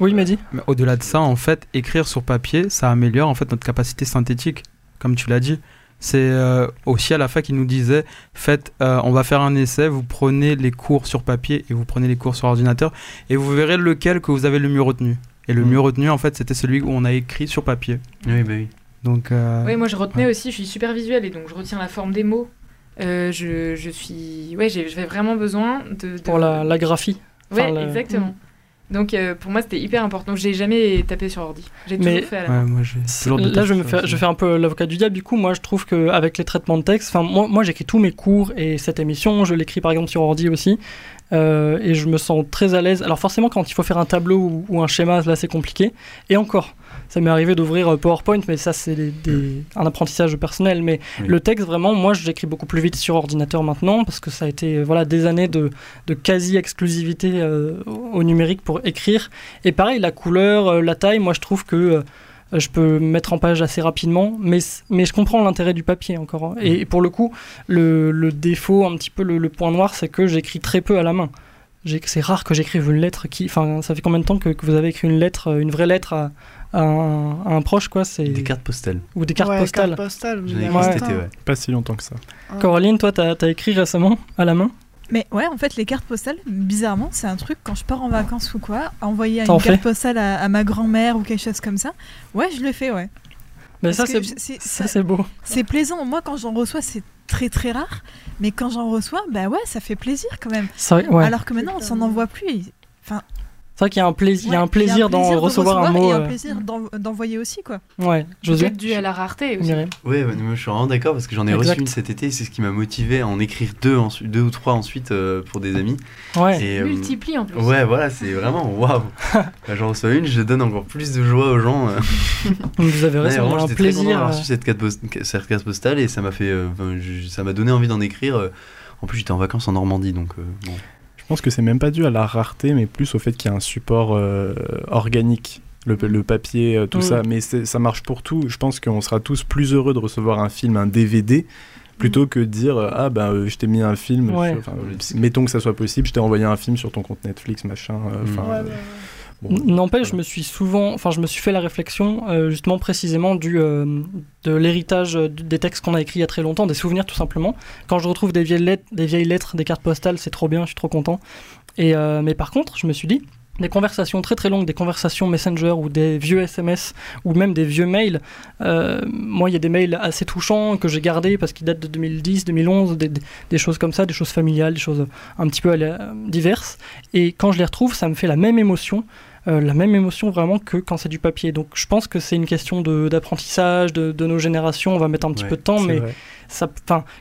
Oui, m'a dit. Au-delà de ça, en fait, écrire sur papier, ça améliore en fait notre capacité synthétique, comme tu l'as dit. C'est euh, aussi à la fac qui nous disait, faites, euh, on va faire un essai, vous prenez les cours sur papier et vous prenez les cours sur ordinateur, et vous verrez lequel que vous avez le mieux retenu. Et le mmh. mieux retenu, en fait, c'était celui où on a écrit sur papier. Oui, bah oui. Donc, euh, oui, moi, je retenais ouais. aussi, je suis super visuelle et donc je retiens la forme des mots. Euh, je, je suis... Ouais, j'ai vraiment besoin de... de... Pour la, la graphie. Enfin, ouais, la... exactement. Mmh. Donc, euh, pour moi, c'était hyper important. J'ai jamais tapé sur ordi. J'ai toujours fait à la main. Ouais, moi, toujours là, je, me fais, je fais un peu l'avocat du diable. Du coup, moi, je trouve qu'avec les traitements de texte... Moi, moi j'écris tous mes cours et cette émission. Je l'écris, par exemple, sur ordi aussi. Euh, et je me sens très à l'aise. Alors forcément, quand il faut faire un tableau ou, ou un schéma, là c'est compliqué. Et encore, ça m'est arrivé d'ouvrir PowerPoint, mais ça c'est des, des, un apprentissage personnel. Mais oui. le texte, vraiment, moi j'écris beaucoup plus vite sur ordinateur maintenant, parce que ça a été voilà, des années de, de quasi-exclusivité euh, au numérique pour écrire. Et pareil, la couleur, euh, la taille, moi je trouve que... Euh, je peux mettre en page assez rapidement, mais, mais je comprends l'intérêt du papier encore. Et, et pour le coup, le, le défaut, un petit peu le, le point noir, c'est que j'écris très peu à la main. C'est rare que j'écrive une lettre qui... Enfin, ça fait combien de temps que, que vous avez écrit une lettre, une vraie lettre à, à, un, à un proche, quoi, c'est... Des cartes postales. Ou des cartes ouais, postales. Cartes postales J'en ai écrit cet été, ouais. Pas si longtemps que ça. Ah. Coraline, toi, t'as, t'as écrit récemment à la main ? Mais ouais, en fait, les cartes postales, bizarrement, c'est un truc, quand je pars en vacances ou quoi, envoyer une carte postale à, à ma grand-mère ou quelque chose comme ça, ouais, je le fais, ouais. Mais ça, c'est beau. C'est plaisant. Moi, quand j'en reçois, c'est très, très rare. Mais quand j'en reçois, bah ouais, ça fait plaisir quand même. Vrai, ouais. Alors que maintenant, on s'en envoie plus. Et... Enfin... C'est vrai qu'il y a un plaisir, ouais, y a un plaisir d'en recevoir, recevoir un mot. Il y a un plaisir euh... d'envoyer en, aussi, quoi. Ouais, José. Peut-être dû à la rareté aussi. Oui, bah, je suis vraiment d'accord parce que j'en ai exact. reçu une cet été. C'est ce qui m'a motivé à en écrire deux, en, deux ou trois ensuite euh, pour des amis. Ouais. Et, euh, multiplie en plus. Ouais, voilà, c'est vraiment waouh. J'en reçois une, je donne encore plus de joie aux gens. Euh. Vous avez raison, ouais, vraiment, un plaisir. J'ai reçu cette carte, post cette carte postale et ça m'a fait, euh, ça m'a donné envie d'en écrire. En plus, j'étais en vacances en Normandie, donc euh, bon. Je pense que c'est même pas dû à la rareté, mais plus au fait qu'il y a un support euh, organique, le, le papier, euh, tout oui. ça. Mais ça marche pour tout. Je pense qu'on sera tous plus heureux de recevoir un film, un D V D, plutôt que de dire « Ah, ben, euh, je t'ai mis un film. Ouais. » Mettons que ça soit possible, je t'ai envoyé un film sur ton compte Netflix, machin. Euh, mm. ouais, euh, bon, N'empêche, voilà. je me suis souvent... Enfin, je me suis fait la réflexion, euh, justement, précisément, du, euh, de l'héritage des textes qu'on a écrits il y a très longtemps, des souvenirs, tout simplement. Quand je retrouve des vieilles lettres, des, vieilles lettres, des cartes postales, c'est trop bien, je suis trop content. Et, euh, mais par contre, je me suis dit... Des conversations très très longues, des conversations Messenger ou des vieux S M S ou même des vieux mails. Euh, moi, il y a des mails assez touchants que j'ai gardés parce qu'ils datent de deux mille dix, deux mille onze, des, des choses comme ça, des choses familiales, des choses un petit peu diverses. Et quand je les retrouve, ça me fait la même émotion, euh, la même émotion vraiment que quand c'est du papier. Donc je pense que c'est une question d'apprentissage, de, de, de nos générations. On va mettre un petit ouais, peu de temps, mais ça,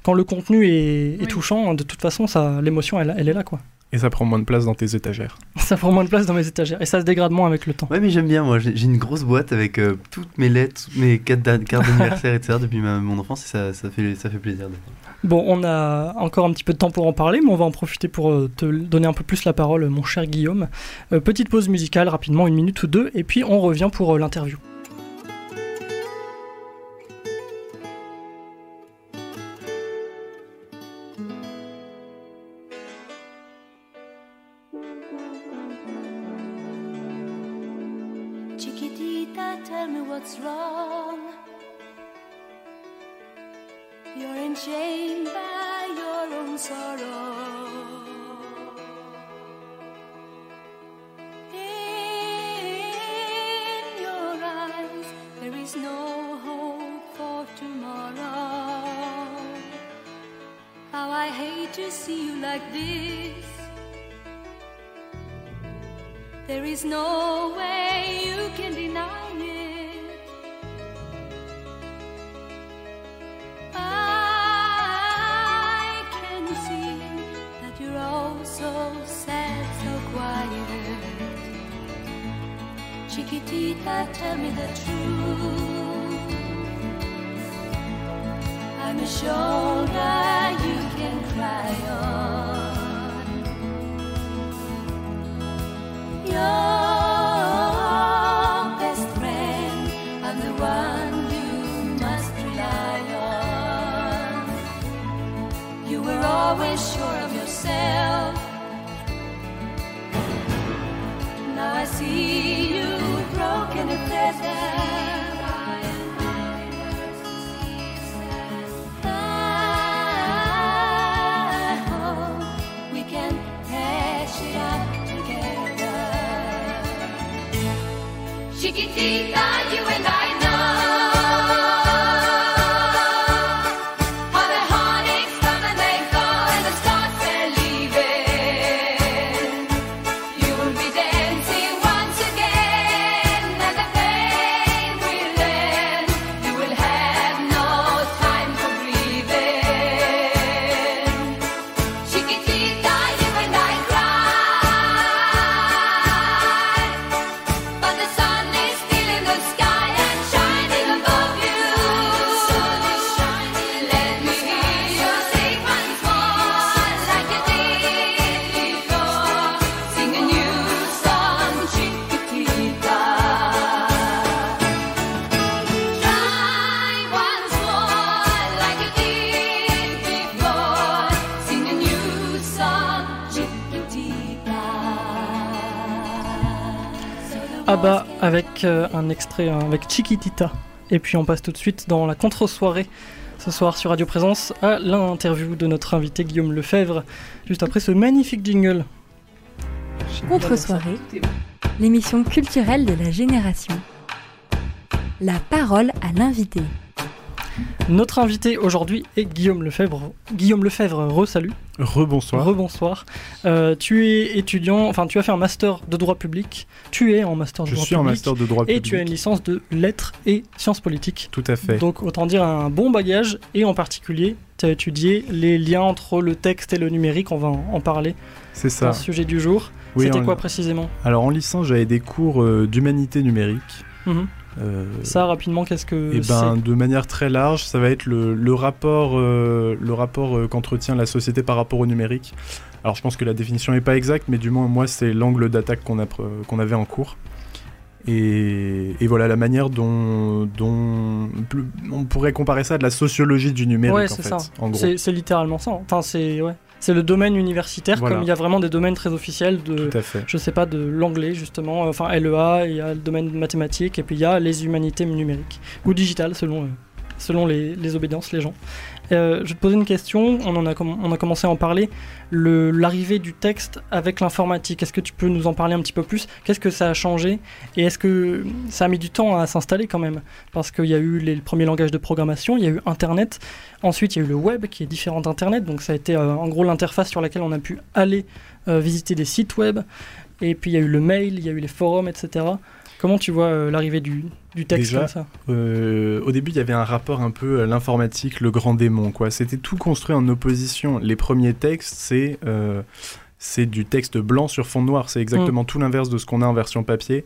quand le contenu est, est oui. touchant, de toute façon, l'émotion, elle, elle est là, quoi. Et ça prend moins de place dans tes étagères. Ça prend moins de place dans mes étagères. Et ça se dégrade moins avec le temps. Ouais, mais j'aime bien, moi. J'ai une grosse boîte avec euh, toutes mes lettres, mes cartes d'anniversaire, et cetera depuis ma, mon enfance. Et ça, ça, fait, ça fait plaisir. Bon, on a encore un petit peu de temps pour en parler, mais on va en profiter pour euh, te donner un peu plus la parole, mon cher Guillaume. Euh, petite pause musicale, rapidement, une minute ou deux. Et puis, on revient pour euh, l'interview. You're enchained by your own sorrow. is no hope for tomorrow. How I hate to see you like this. There is no way you can deny it. I can see that you're all so sad, so quiet. Chiquitita, tell me the truth. I'm a shoulder you can cry on. Your best friend, I'm the one you must rely on. You were always sure of yourself. Now I see you broken and feathered. Chiquitita, you and I know how the heartaches come and they go and the stars they're leaving. You will be dancing once again and the pain will end. You will have no time for grieving. Chiquitita, you and I cry, but the sun Abba avec euh, un extrait hein, avec Chiquitita. Et puis on passe tout de suite dans la contre-soirée ce soir sur Radio Présence à l'interview de notre invité Guillaume Lefèvre, juste après ce magnifique jingle. Contre-soirée, l'émission culturelle de la génération. La parole à l'invité. Notre invité aujourd'hui est Guillaume Lefèvre. Guillaume Lefèvre, re-salut. Rebonsoir. Rebonsoir. Euh, tu es étudiant, enfin tu as fait un master de droit public. Tu es en master de droit public. Je suis en master de droit public. Et tu as une licence de lettres et sciences politiques. Tout à fait. Donc autant dire un bon bagage, et en particulier, tu as étudié les liens entre le texte et le numérique. On va en, en parler. C'est ça. Le sujet du jour. Oui, c'était en... quoi précisément ? Alors en licence, j'avais des cours euh, d'humanité numérique. Mmh. Euh, ça rapidement, qu'est-ce que et ben, c'est ? De manière très large, ça va être le, le rapport, euh, le rapport euh, qu'entretient la société par rapport au numérique. Alors je pense que la définition n'est pas exacte, mais du moins moi c'est l'angle d'attaque qu'on, a, qu'on avait en cours. Et, et voilà la manière dont, dont on pourrait comparer ça à de la sociologie du numérique. Ouais, c'est en fait, ça. En gros. C'est, c'est littéralement ça. Enfin, c'est ouais. C'est le domaine universitaire, voilà. Comme il y a vraiment des domaines très officiels de, je sais pas, de l'anglais justement, enfin L E A, il y a le domaine mathématique et puis il y a les humanités numériques ou digitales selon, euh, selon les, les obédiences, les gens. Euh, je te posais une question, on, en a, com- on a commencé à en parler, le, l'arrivée du texte avec l'informatique, est-ce que tu peux nous en parler un petit peu plus ? Qu'est-ce que ça a changé ? Et est-ce que ça a mis du temps à s'installer quand même ? Parce qu'il y a eu les, le premier langage de programmation, il y a eu Internet, ensuite il y a eu le web qui est différent d'Internet, donc ça a été euh, en gros l'interface sur laquelle on a pu aller euh, visiter des sites web, et puis il y a eu le mail, il y a eu les forums, et cetera. Comment tu vois euh, l'arrivée du, du texte ? Déjà, comme ça euh, au début, il y avait un rapport un peu à l'informatique, le grand démon, quoi. C'était tout construit en opposition. Les premiers textes, c'est, euh, c'est du texte blanc sur fond noir. C'est exactement mmh. tout l'inverse de ce qu'on a en version papier.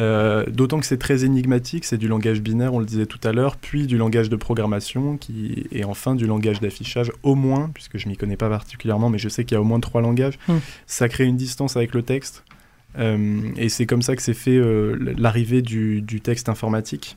Euh, d'autant que c'est très énigmatique. C'est du langage binaire, on le disait tout à l'heure, puis du langage de programmation, qui... et enfin du langage d'affichage, au moins, puisque je ne m'y connais pas particulièrement, mais je sais qu'il y a au moins trois langages. Mmh. Ça crée une distance avec le texte. Euh, et c'est comme ça que s'est fait euh, l'arrivée du, du texte informatique.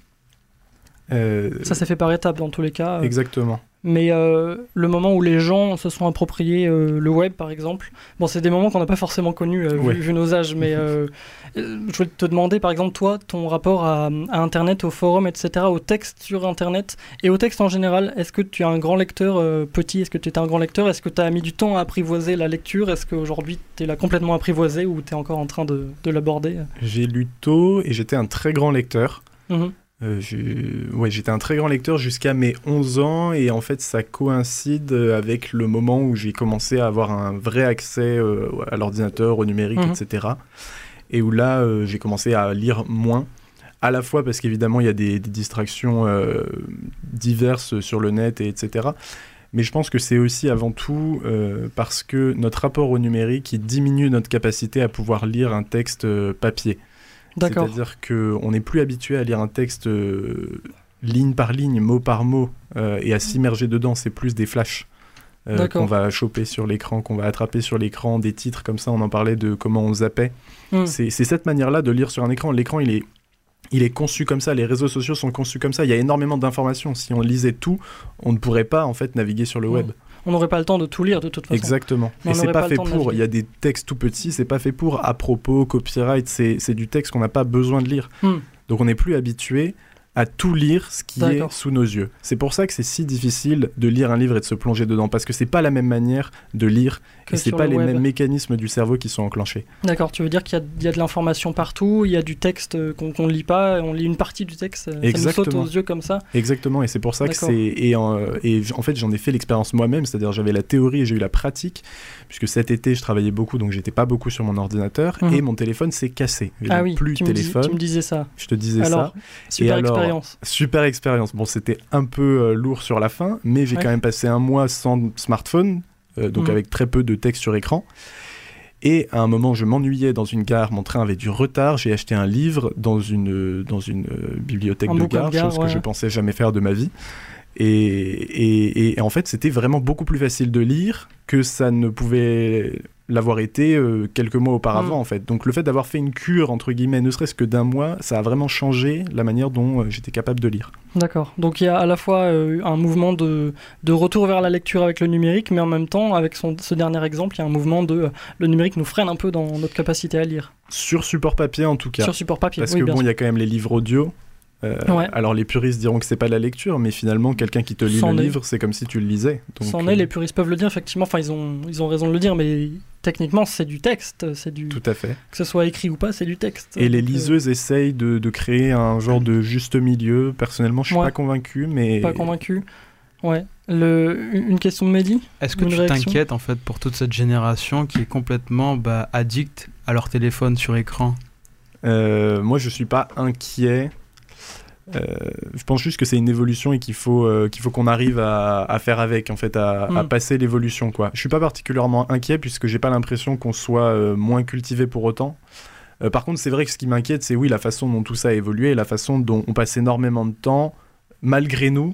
Euh, ça s'est fait par étapes dans tous les cas. Euh, exactement. Mais euh, le moment où les gens se sont appropriés euh, le web, par exemple, bon, c'est des moments qu'on n'a pas forcément connus euh, ouais. vu, vu nos âges, mais euh, je voulais te demander, par exemple, toi, ton rapport à, à Internet, aux forums, et cetera, au texte sur Internet et au texte en général. Est-ce que tu es un grand lecteur euh, petit ? Est-ce que tu étais un grand lecteur ? Est-ce que tu as mis du temps à apprivoiser la lecture ? Est-ce qu'aujourd'hui, tu es là complètement apprivoisé ou tu es encore en train de, de l'aborder ? J'ai lu tôt et j'étais un très grand lecteur. Mmh. Euh, je... ouais, j'étais un très grand lecteur jusqu'à mes onze ans, et en fait ça coïncide avec le moment où j'ai commencé à avoir un vrai accès euh, à l'ordinateur, au numérique, mmh. et cetera. Et où là euh, j'ai commencé à lire moins, à la fois parce qu'évidemment il y a des, des distractions euh, diverses sur le net, et etc. Mais je pense que c'est aussi avant tout euh, parce que notre rapport au numérique il diminue notre capacité à pouvoir lire un texte papier. C'est-à-dire qu'on n'est plus habitué à lire un texte euh, ligne par ligne, mot par mot, euh, et à s'immerger dedans. C'est plus des flashs euh, qu'on va choper sur l'écran, qu'on va attraper sur l'écran, des titres comme ça. On en parlait de comment on zappait. Mm. C'est cette manière-là de lire sur un écran. L'écran, il est, il est conçu comme ça. Les réseaux sociaux sont conçus comme ça. Il y a énormément d'informations. Si on lisait tout, on ne pourrait pas en fait naviguer sur le mm. web. On n'aurait pas le temps de tout lire de toute façon. Exactement. Mais et c'est pas, pas fait pour. Il y a des textes tout petits, c'est pas fait pour. À propos, copyright, c'est du texte qu'on n'a pas besoin de lire. Mm. Donc on n'est plus habitué à tout lire ce qui est sous nos yeux. C'est pour ça que c'est si difficile de lire un livre et de se plonger dedans, parce que c'est pas la même manière de lire que et c'est pas le les web. mêmes mécanismes du cerveau qui sont enclenchés. D'accord. Tu veux dire qu'il y, y a de l'information partout, il y a du texte qu'on qu'on lit pas, on lit une partie du texte, Exactement. ça nous saute aux yeux comme ça. Exactement. Et c'est pour ça que c'est et en, et en fait j'en ai fait l'expérience moi-même, c'est-à-dire j'avais la théorie et j'ai eu la pratique, puisque cet été je travaillais beaucoup donc j'étais pas beaucoup sur mon ordinateur mmh. et mon téléphone s'est cassé. Ah oui. Plus tu de me téléphone. Dis, tu me disais ça. Je te disais alors, ça. Super et alors, Super expérience. Bon, c'était un peu euh, lourd sur la fin, mais j'ai ouais. quand même passé un mois sans smartphone, euh, donc mmh. avec très peu de texte sur écran. Et à un moment, je m'ennuyais dans une gare, mon train avait du retard, j'ai acheté un livre dans une, dans une euh, bibliothèque de gare, de gare, chose ouais. que je pensais jamais faire de ma vie. Et, et, et en fait, c'était vraiment beaucoup plus facile de lire que ça ne pouvait l'avoir été euh, quelques mois auparavant, mmh. en fait. Donc le fait d'avoir fait une cure, entre guillemets, ne serait-ce que d'un mois, ça a vraiment changé la manière dont euh, j'étais capable de lire. D'accord. Donc il y a à la fois euh, un mouvement de, de retour vers la lecture avec le numérique, mais en même temps, avec son, ce dernier exemple, il y a un mouvement de... Euh, le numérique nous freine un peu dans notre capacité à lire. Sur support papier, en tout cas. Sur support papier, Parce oui, que bon, il y a quand même les livres audio. Euh, ouais. Alors les puristes diront que c'est pas de la lecture, mais finalement quelqu'un qui te lit Sans le est. livre, c'est comme si tu le lisais. Donc, Sans euh... est, les puristes peuvent le dire effectivement. Enfin, ils ont ils ont raison de le dire, mais techniquement c'est du texte, c'est du. Tout à fait. Que ce soit écrit ou pas, c'est du texte. Et les liseuses euh... essayent de de créer un genre de juste milieu. Personnellement, je suis ouais. pas convaincu, mais. Pas convaincu. Ouais. Le... Une question de Mehdi. Est-ce que Une tu t'inquiètes en fait pour toute cette génération qui est complètement bah, addict à leur téléphone sur écran? euh, Moi, je suis pas inquiet. Euh, je pense juste que c'est une évolution et qu'il faut euh, qu'il faut qu'on arrive à, à faire avec en fait à, mm. à passer l'évolution quoi. Je suis pas particulièrement inquiet puisque j'ai pas l'impression qu'on soit euh, moins cultivé pour autant. Euh, par contre c'est vrai que ce qui m'inquiète c'est oui la façon dont tout ça a évolué et la façon dont on passe énormément de temps malgré nous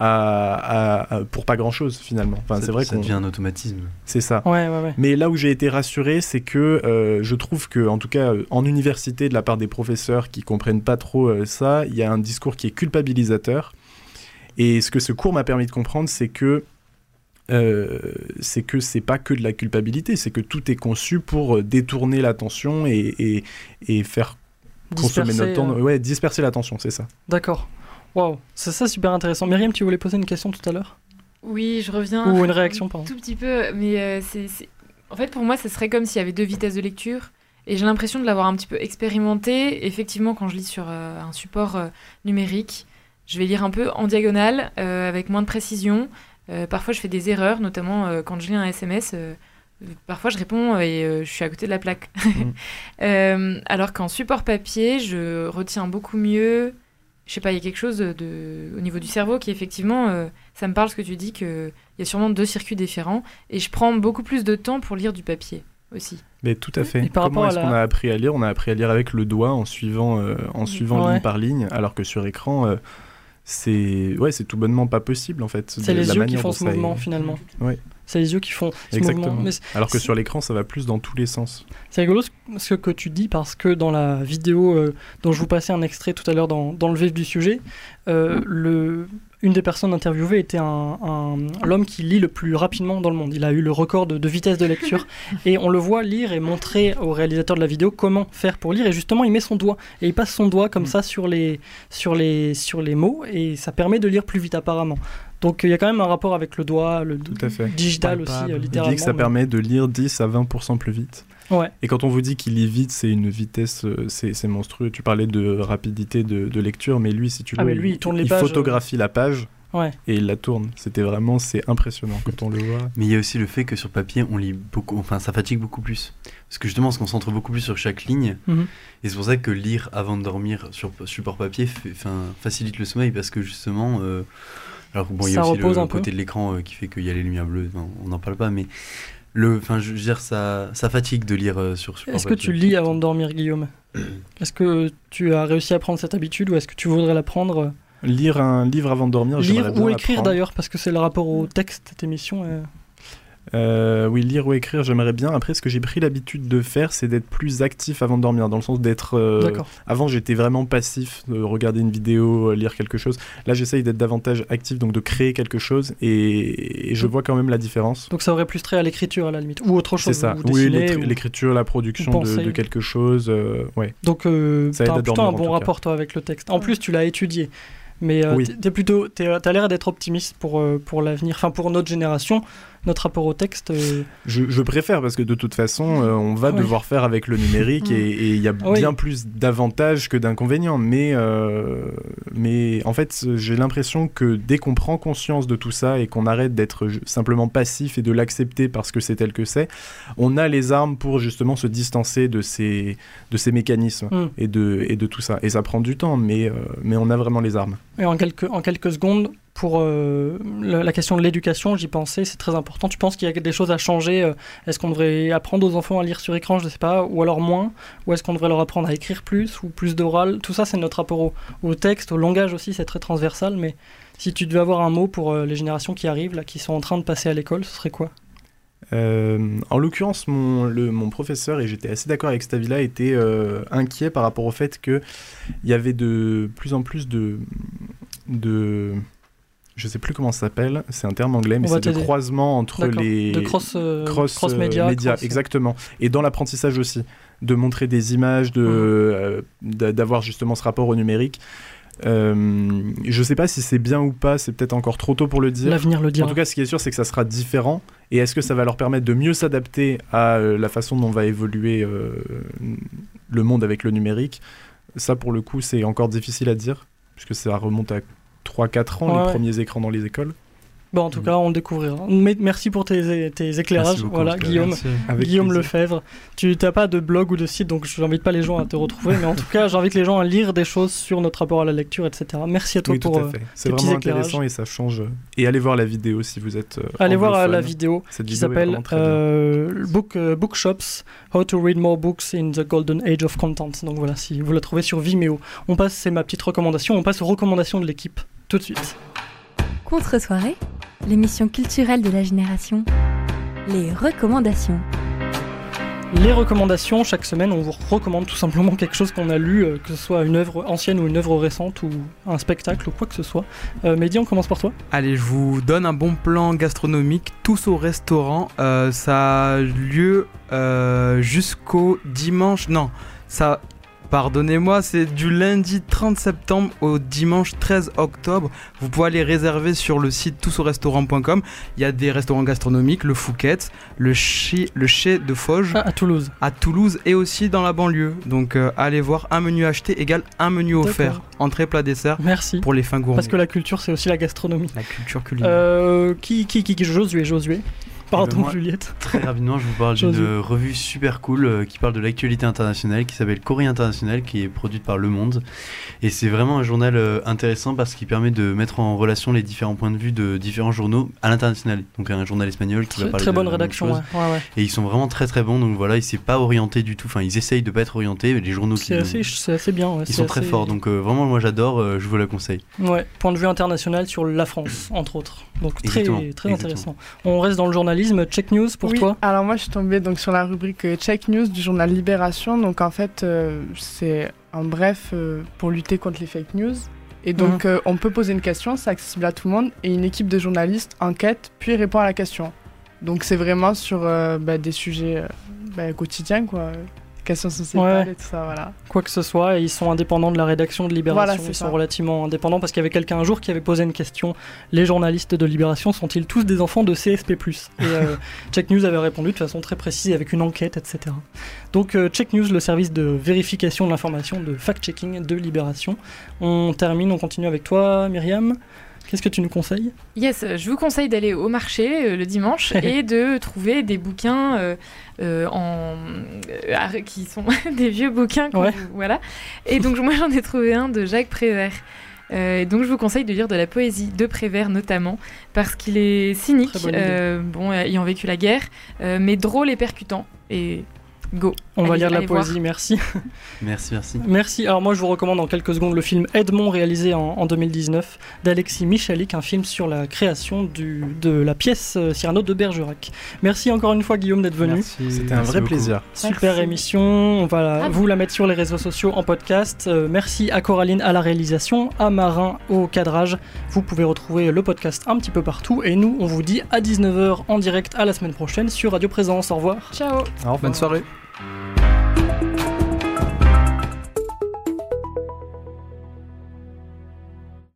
à, à, à, pour pas grand chose finalement. Enfin, c'est vrai que ça devient un automatisme. C'est ça. Ouais, ouais, ouais. Mais là où j'ai été rassuré c'est que euh, je trouve que en tout cas euh, en université de la part des professeurs qui comprennent pas trop euh, ça, il y a un discours qui est culpabilisateur. Et ce que ce cours m'a permis de comprendre c'est que euh, c'est que c'est pas que de la culpabilité, c'est que tout est conçu pour détourner l'attention et, et, et faire disperser, consommer notre temps, euh... ouais, disperser l'attention, c'est ça. D'accord. Waouh, c'est ça super intéressant. Myriam, tu voulais poser une question tout à l'heure ? Oui, je reviens. Ou une réaction, pardon. Tout petit peu, mais euh, c'est, c'est... en fait, pour moi, ça serait comme s'il y avait deux vitesses de lecture. Et j'ai l'impression de l'avoir un petit peu expérimenté. Effectivement, quand je lis sur euh, un support euh, numérique, je vais lire un peu en diagonale, euh, avec moins de précision. Euh, parfois, je fais des erreurs, notamment euh, quand je lis un S M S. Euh, parfois, je réponds et euh, je suis à côté de la plaque. Mmh. euh, alors qu'en support papier, je retiens beaucoup mieux... Je sais pas, il y a quelque chose de, de, au niveau du cerveau qui, effectivement, euh, ça me parle ce que tu dis, qu'il y a sûrement deux circuits différents. Et je prends beaucoup plus de temps pour lire du papier aussi. Mais tout à fait. Et par Comment est-ce la... qu'on a appris à lire ? On a appris à lire avec le doigt en suivant, euh, en suivant ouais. ligne par ligne, alors que sur écran, euh, c'est ouais, c'est tout bonnement pas possible, en fait. C'est les la yeux qui font ce mouvement, est... finalement. Oui. C'est les yeux qui font ce Exactement. mouvement. Mais alors que sur l'écran, ça va plus dans tous les sens. C'est rigolo ce que tu dis, parce que dans la vidéo euh, dont je vous passais un extrait tout à l'heure dans, dans le vif du sujet, euh, le... une des personnes interviewées était un, un... l'homme qui lit le plus rapidement dans le monde. Il a eu le record de, de vitesse de lecture. Et on le voit lire et montrer au réalisateur de la vidéo comment faire pour lire. Et justement, il met son doigt. Et il passe son doigt comme mmh. ça sur les, sur, les, sur les mots. Et ça permet de lire plus vite apparemment. Donc il y a quand même un rapport avec le doigt, le digital aussi, littéralement. Il dit que ça mais... permet de lire dix à vingt pour cent plus vite. Ouais. Et quand on vous dit qu'il lit vite, c'est une vitesse, c'est, c'est monstrueux. Tu parlais de rapidité de, de lecture, mais lui, si tu veux, ah, mais lui, il, il, tourne les il pages, photographie euh... la page. Ouais. Et il la tourne. C'était vraiment, c'est impressionnant quand on le voit. Mais il y a aussi le fait que sur papier, on lit beaucoup, enfin, ça fatigue beaucoup plus. Parce que justement, on se concentre beaucoup plus sur chaque ligne. Mm-hmm. Et c'est pour ça que lire avant de dormir sur support papier fait, facilite le sommeil, parce que justement, euh, alors bon, il y a aussi le, le côté de l'écran euh, qui fait qu'il y a les lumières bleues. Enfin, on n'en parle pas, mais le, enfin, je veux dire, ça, ça fatigue de lire euh, sur support. Est-ce papier. Est-ce que tu lis avant de dormir, Guillaume ? Est-ce que tu as réussi à prendre cette habitude, ou est-ce que tu voudrais la prendre ? Lire un livre avant de dormir, lire j'aimerais bien ou écrire apprendre. D'ailleurs, parce que c'est le rapport au texte, cette émission. Euh... Euh, oui, lire ou écrire, j'aimerais bien. Après, ce que j'ai pris l'habitude de faire, c'est d'être plus actif avant de dormir, dans le sens d'être... Euh... D'accord. Avant, j'étais vraiment passif, de regarder une vidéo, lire quelque chose. Là, j'essaye d'être davantage actif, donc de créer quelque chose, et, et je vois quand même la différence. Donc ça aurait plus trait à l'écriture, à la limite, ou autre chose. C'est ça, oui, l'écri- ou... l'écriture, la production de, de quelque chose, euh... ouais. Donc euh, ça t'as aide à dormir, un bon rapport, toi, avec le texte. En plus, tu l'as étudié. Mais euh, oui. t'es plutôt, t'es, t'as l'air d'être optimiste pour, euh, pour l'avenir, enfin pour notre génération, notre rapport au texte. Euh... Je, je préfère, parce que de toute façon, euh, on va oui. devoir faire avec le numérique, et il y a oui. bien plus d'avantages que d'inconvénients. Mais, euh, mais en fait, j'ai l'impression que dès qu'on prend conscience de tout ça et qu'on arrête d'être simplement passif et de l'accepter parce que c'est tel que c'est, on a les armes pour justement se distancer de ces, de ces mécanismes mm. et, de, et de tout ça. Et ça prend du temps, mais, euh, mais on a vraiment les armes. Et en quelques, en quelques secondes, pour euh, la, la question de l'éducation, j'y pensais, c'est très important. Tu penses qu'il y a des choses à changer euh, est-ce qu'on devrait apprendre aux enfants à lire sur écran, je ne sais pas, ou alors moins? Ou est-ce qu'on devrait leur apprendre à écrire plus, ou plus d'oral? Tout ça, c'est notre rapport au, au texte, au langage aussi, c'est très transversal. Mais si tu devais avoir un mot pour euh, les générations qui arrivent, là, qui sont en train de passer à l'école, ce serait quoi ? Euh, en l'occurrence, mon, le, mon professeur, et j'étais assez d'accord avec cet avis-là, était euh, inquiet par rapport au fait qu'il y avait de plus en plus de, de... Je ne sais plus comment ça s'appelle, c'est un terme anglais, mais c'est t'aider. de croisement entre d'accord. les... De cross, euh, cross, cross médias. Cross... Exactement, et dans l'apprentissage aussi, de montrer des images, de, mmh. euh, d'avoir justement ce rapport au numérique. Euh, je sais pas si c'est bien ou pas, c'est peut-être encore trop tôt pour le dire. L'avenir le dira. En tout cas, ce qui est sûr, c'est que ça sera différent. Et est-ce que ça va leur permettre de mieux s'adapter à euh, la façon dont va évoluer euh, le monde avec le numérique ? Ça, pour le coup, c'est encore difficile à dire, puisque ça remonte à trois à quatre ans, ouais, les ouais. premiers écrans dans les écoles. Bon, en tout mmh. cas, on le découvrira. Mais merci pour tes, tes éclairages, beaucoup, voilà, Guillaume, Guillaume Lefèvre. Tu n'as pas de blog ou de site, donc je n'invite pas les gens à te retrouver, mais en tout cas, j'invite les gens à lire des choses sur notre rapport à la lecture, et cetera. Merci à toi oui, pour euh, tes petits éclairages. C'est vraiment intéressant et ça change. Et allez voir la vidéo si vous êtes euh, allez voir la vidéo Cette qui vidéo s'appelle euh, book, euh, Bookshops, How to Read More Books in the Golden Age of Content. Donc voilà, si vous la trouvez sur Vimeo. On passe, c'est ma petite recommandation, on passe aux recommandations de l'équipe, tout de suite. Contre-Soirée, l'émission culturelle de la génération, les recommandations. Les recommandations, chaque semaine, on vous recommande tout simplement quelque chose qu'on a lu, euh, que ce soit une œuvre ancienne ou une œuvre récente, ou un spectacle, ou quoi que ce soit. Euh, Mehdi, on commence par toi. Allez, je vous donne un bon plan gastronomique, tous au restaurant. Euh, ça a lieu euh, jusqu'au dimanche... Non, ça... Pardonnez-moi, c'est du lundi trente septembre au dimanche treize octobre. Vous pouvez aller réserver sur le site tous au restaurant point com. Il y a des restaurants gastronomiques, le Fouquet's, le Chez le Chez de Foge. Ah, à Toulouse. À Toulouse et aussi dans la banlieue. Donc euh, allez voir, un menu acheté égale un menu D'accord. offert. Entrée, plat, dessert. Merci. Pour les fins gourmands. Parce que la culture, c'est aussi la gastronomie. La culture culinaire. Euh, qui, qui, qui, qui, Josué, Josué. Pardon, ben moi, Juliette. Très rapidement, je vous parle d'une revue super cool euh, qui parle de l'actualité internationale, qui s'appelle Corée International, qui est produite par Le Monde. Et c'est vraiment un journal euh, intéressant parce qu'il permet de mettre en relation les différents points de vue de différents journaux à l'international. Donc un journal espagnol qui très, va parler très bonne de rédaction. Ouais, ouais, ouais. Et ils sont vraiment très très bons. Donc voilà, ils ne s'est pas orienté du tout. Enfin, ils essayent de ne pas être orientés, mais les journaux c'est qui assez, vont, c'est assez bien. Ouais, ils sont assez... très forts. Donc euh, vraiment, moi j'adore. Euh, je vous la conseille. Ouais. Point de vue international sur la France, entre autres. Donc très exactement, très exactement. intéressant. On reste dans le journal. Check News pour oui, toi ? Alors moi je suis tombée donc sur la rubrique euh, Check News du journal Libération. Donc en fait euh, c'est en bref euh, pour lutter contre les fake news. Et donc mmh. euh, on peut poser une question, c'est accessible à tout le monde. Et une équipe de journalistes enquête puis répond à la question. Donc c'est vraiment sur euh, bah, des sujets euh, bah, quotidiens quoi. classification sociétale, ouais, et tout ça, voilà. Quoi que ce soit, et ils sont indépendants de la rédaction de Libération, voilà, ils ça. sont relativement indépendants, parce qu'il y avait quelqu'un un jour qui avait posé une question, les journalistes de Libération sont-ils tous des enfants de C S P plus, et euh, Check News avait répondu de façon très précise avec une enquête, et cetera. Donc euh, Check News, le service de vérification de l'information, de fact-checking de Libération. On termine, on continue avec toi, Myriam. Qu'est-ce que tu nous conseilles ? Yes, je vous conseille d'aller au marché euh, le dimanche et de trouver des bouquins euh, euh, en... euh, qui sont des vieux bouquins. Ouais. Vous... Voilà. Et donc moi j'en ai trouvé un de Jacques Prévert. Euh, donc je vous conseille de lire de la poésie de Prévert notamment, parce qu'il est cynique, euh, bon, ayant vécu la guerre, euh, mais drôle et percutant. Et... Go. On allez, va lire la poésie, voir. merci. Merci, merci. Merci. Alors moi, je vous recommande en quelques secondes le film Edmond, réalisé en, en deux mille dix-neuf, d'Alexis Michalik, un film sur la création du, de la pièce Cyrano de Bergerac. Merci encore une fois, Guillaume, d'être venu. Merci. C'était un merci vrai beaucoup. plaisir. Super merci. émission. On va la, ah. vous la mettre sur les réseaux sociaux en podcast. Euh, merci à Coraline à la réalisation, à Marin au cadrage. Vous pouvez retrouver le podcast un petit peu partout. Et nous, on vous dit à dix-neuf heures en direct à la semaine prochaine sur Radio Présence. Au revoir. Ciao. Alors, bonne soirée.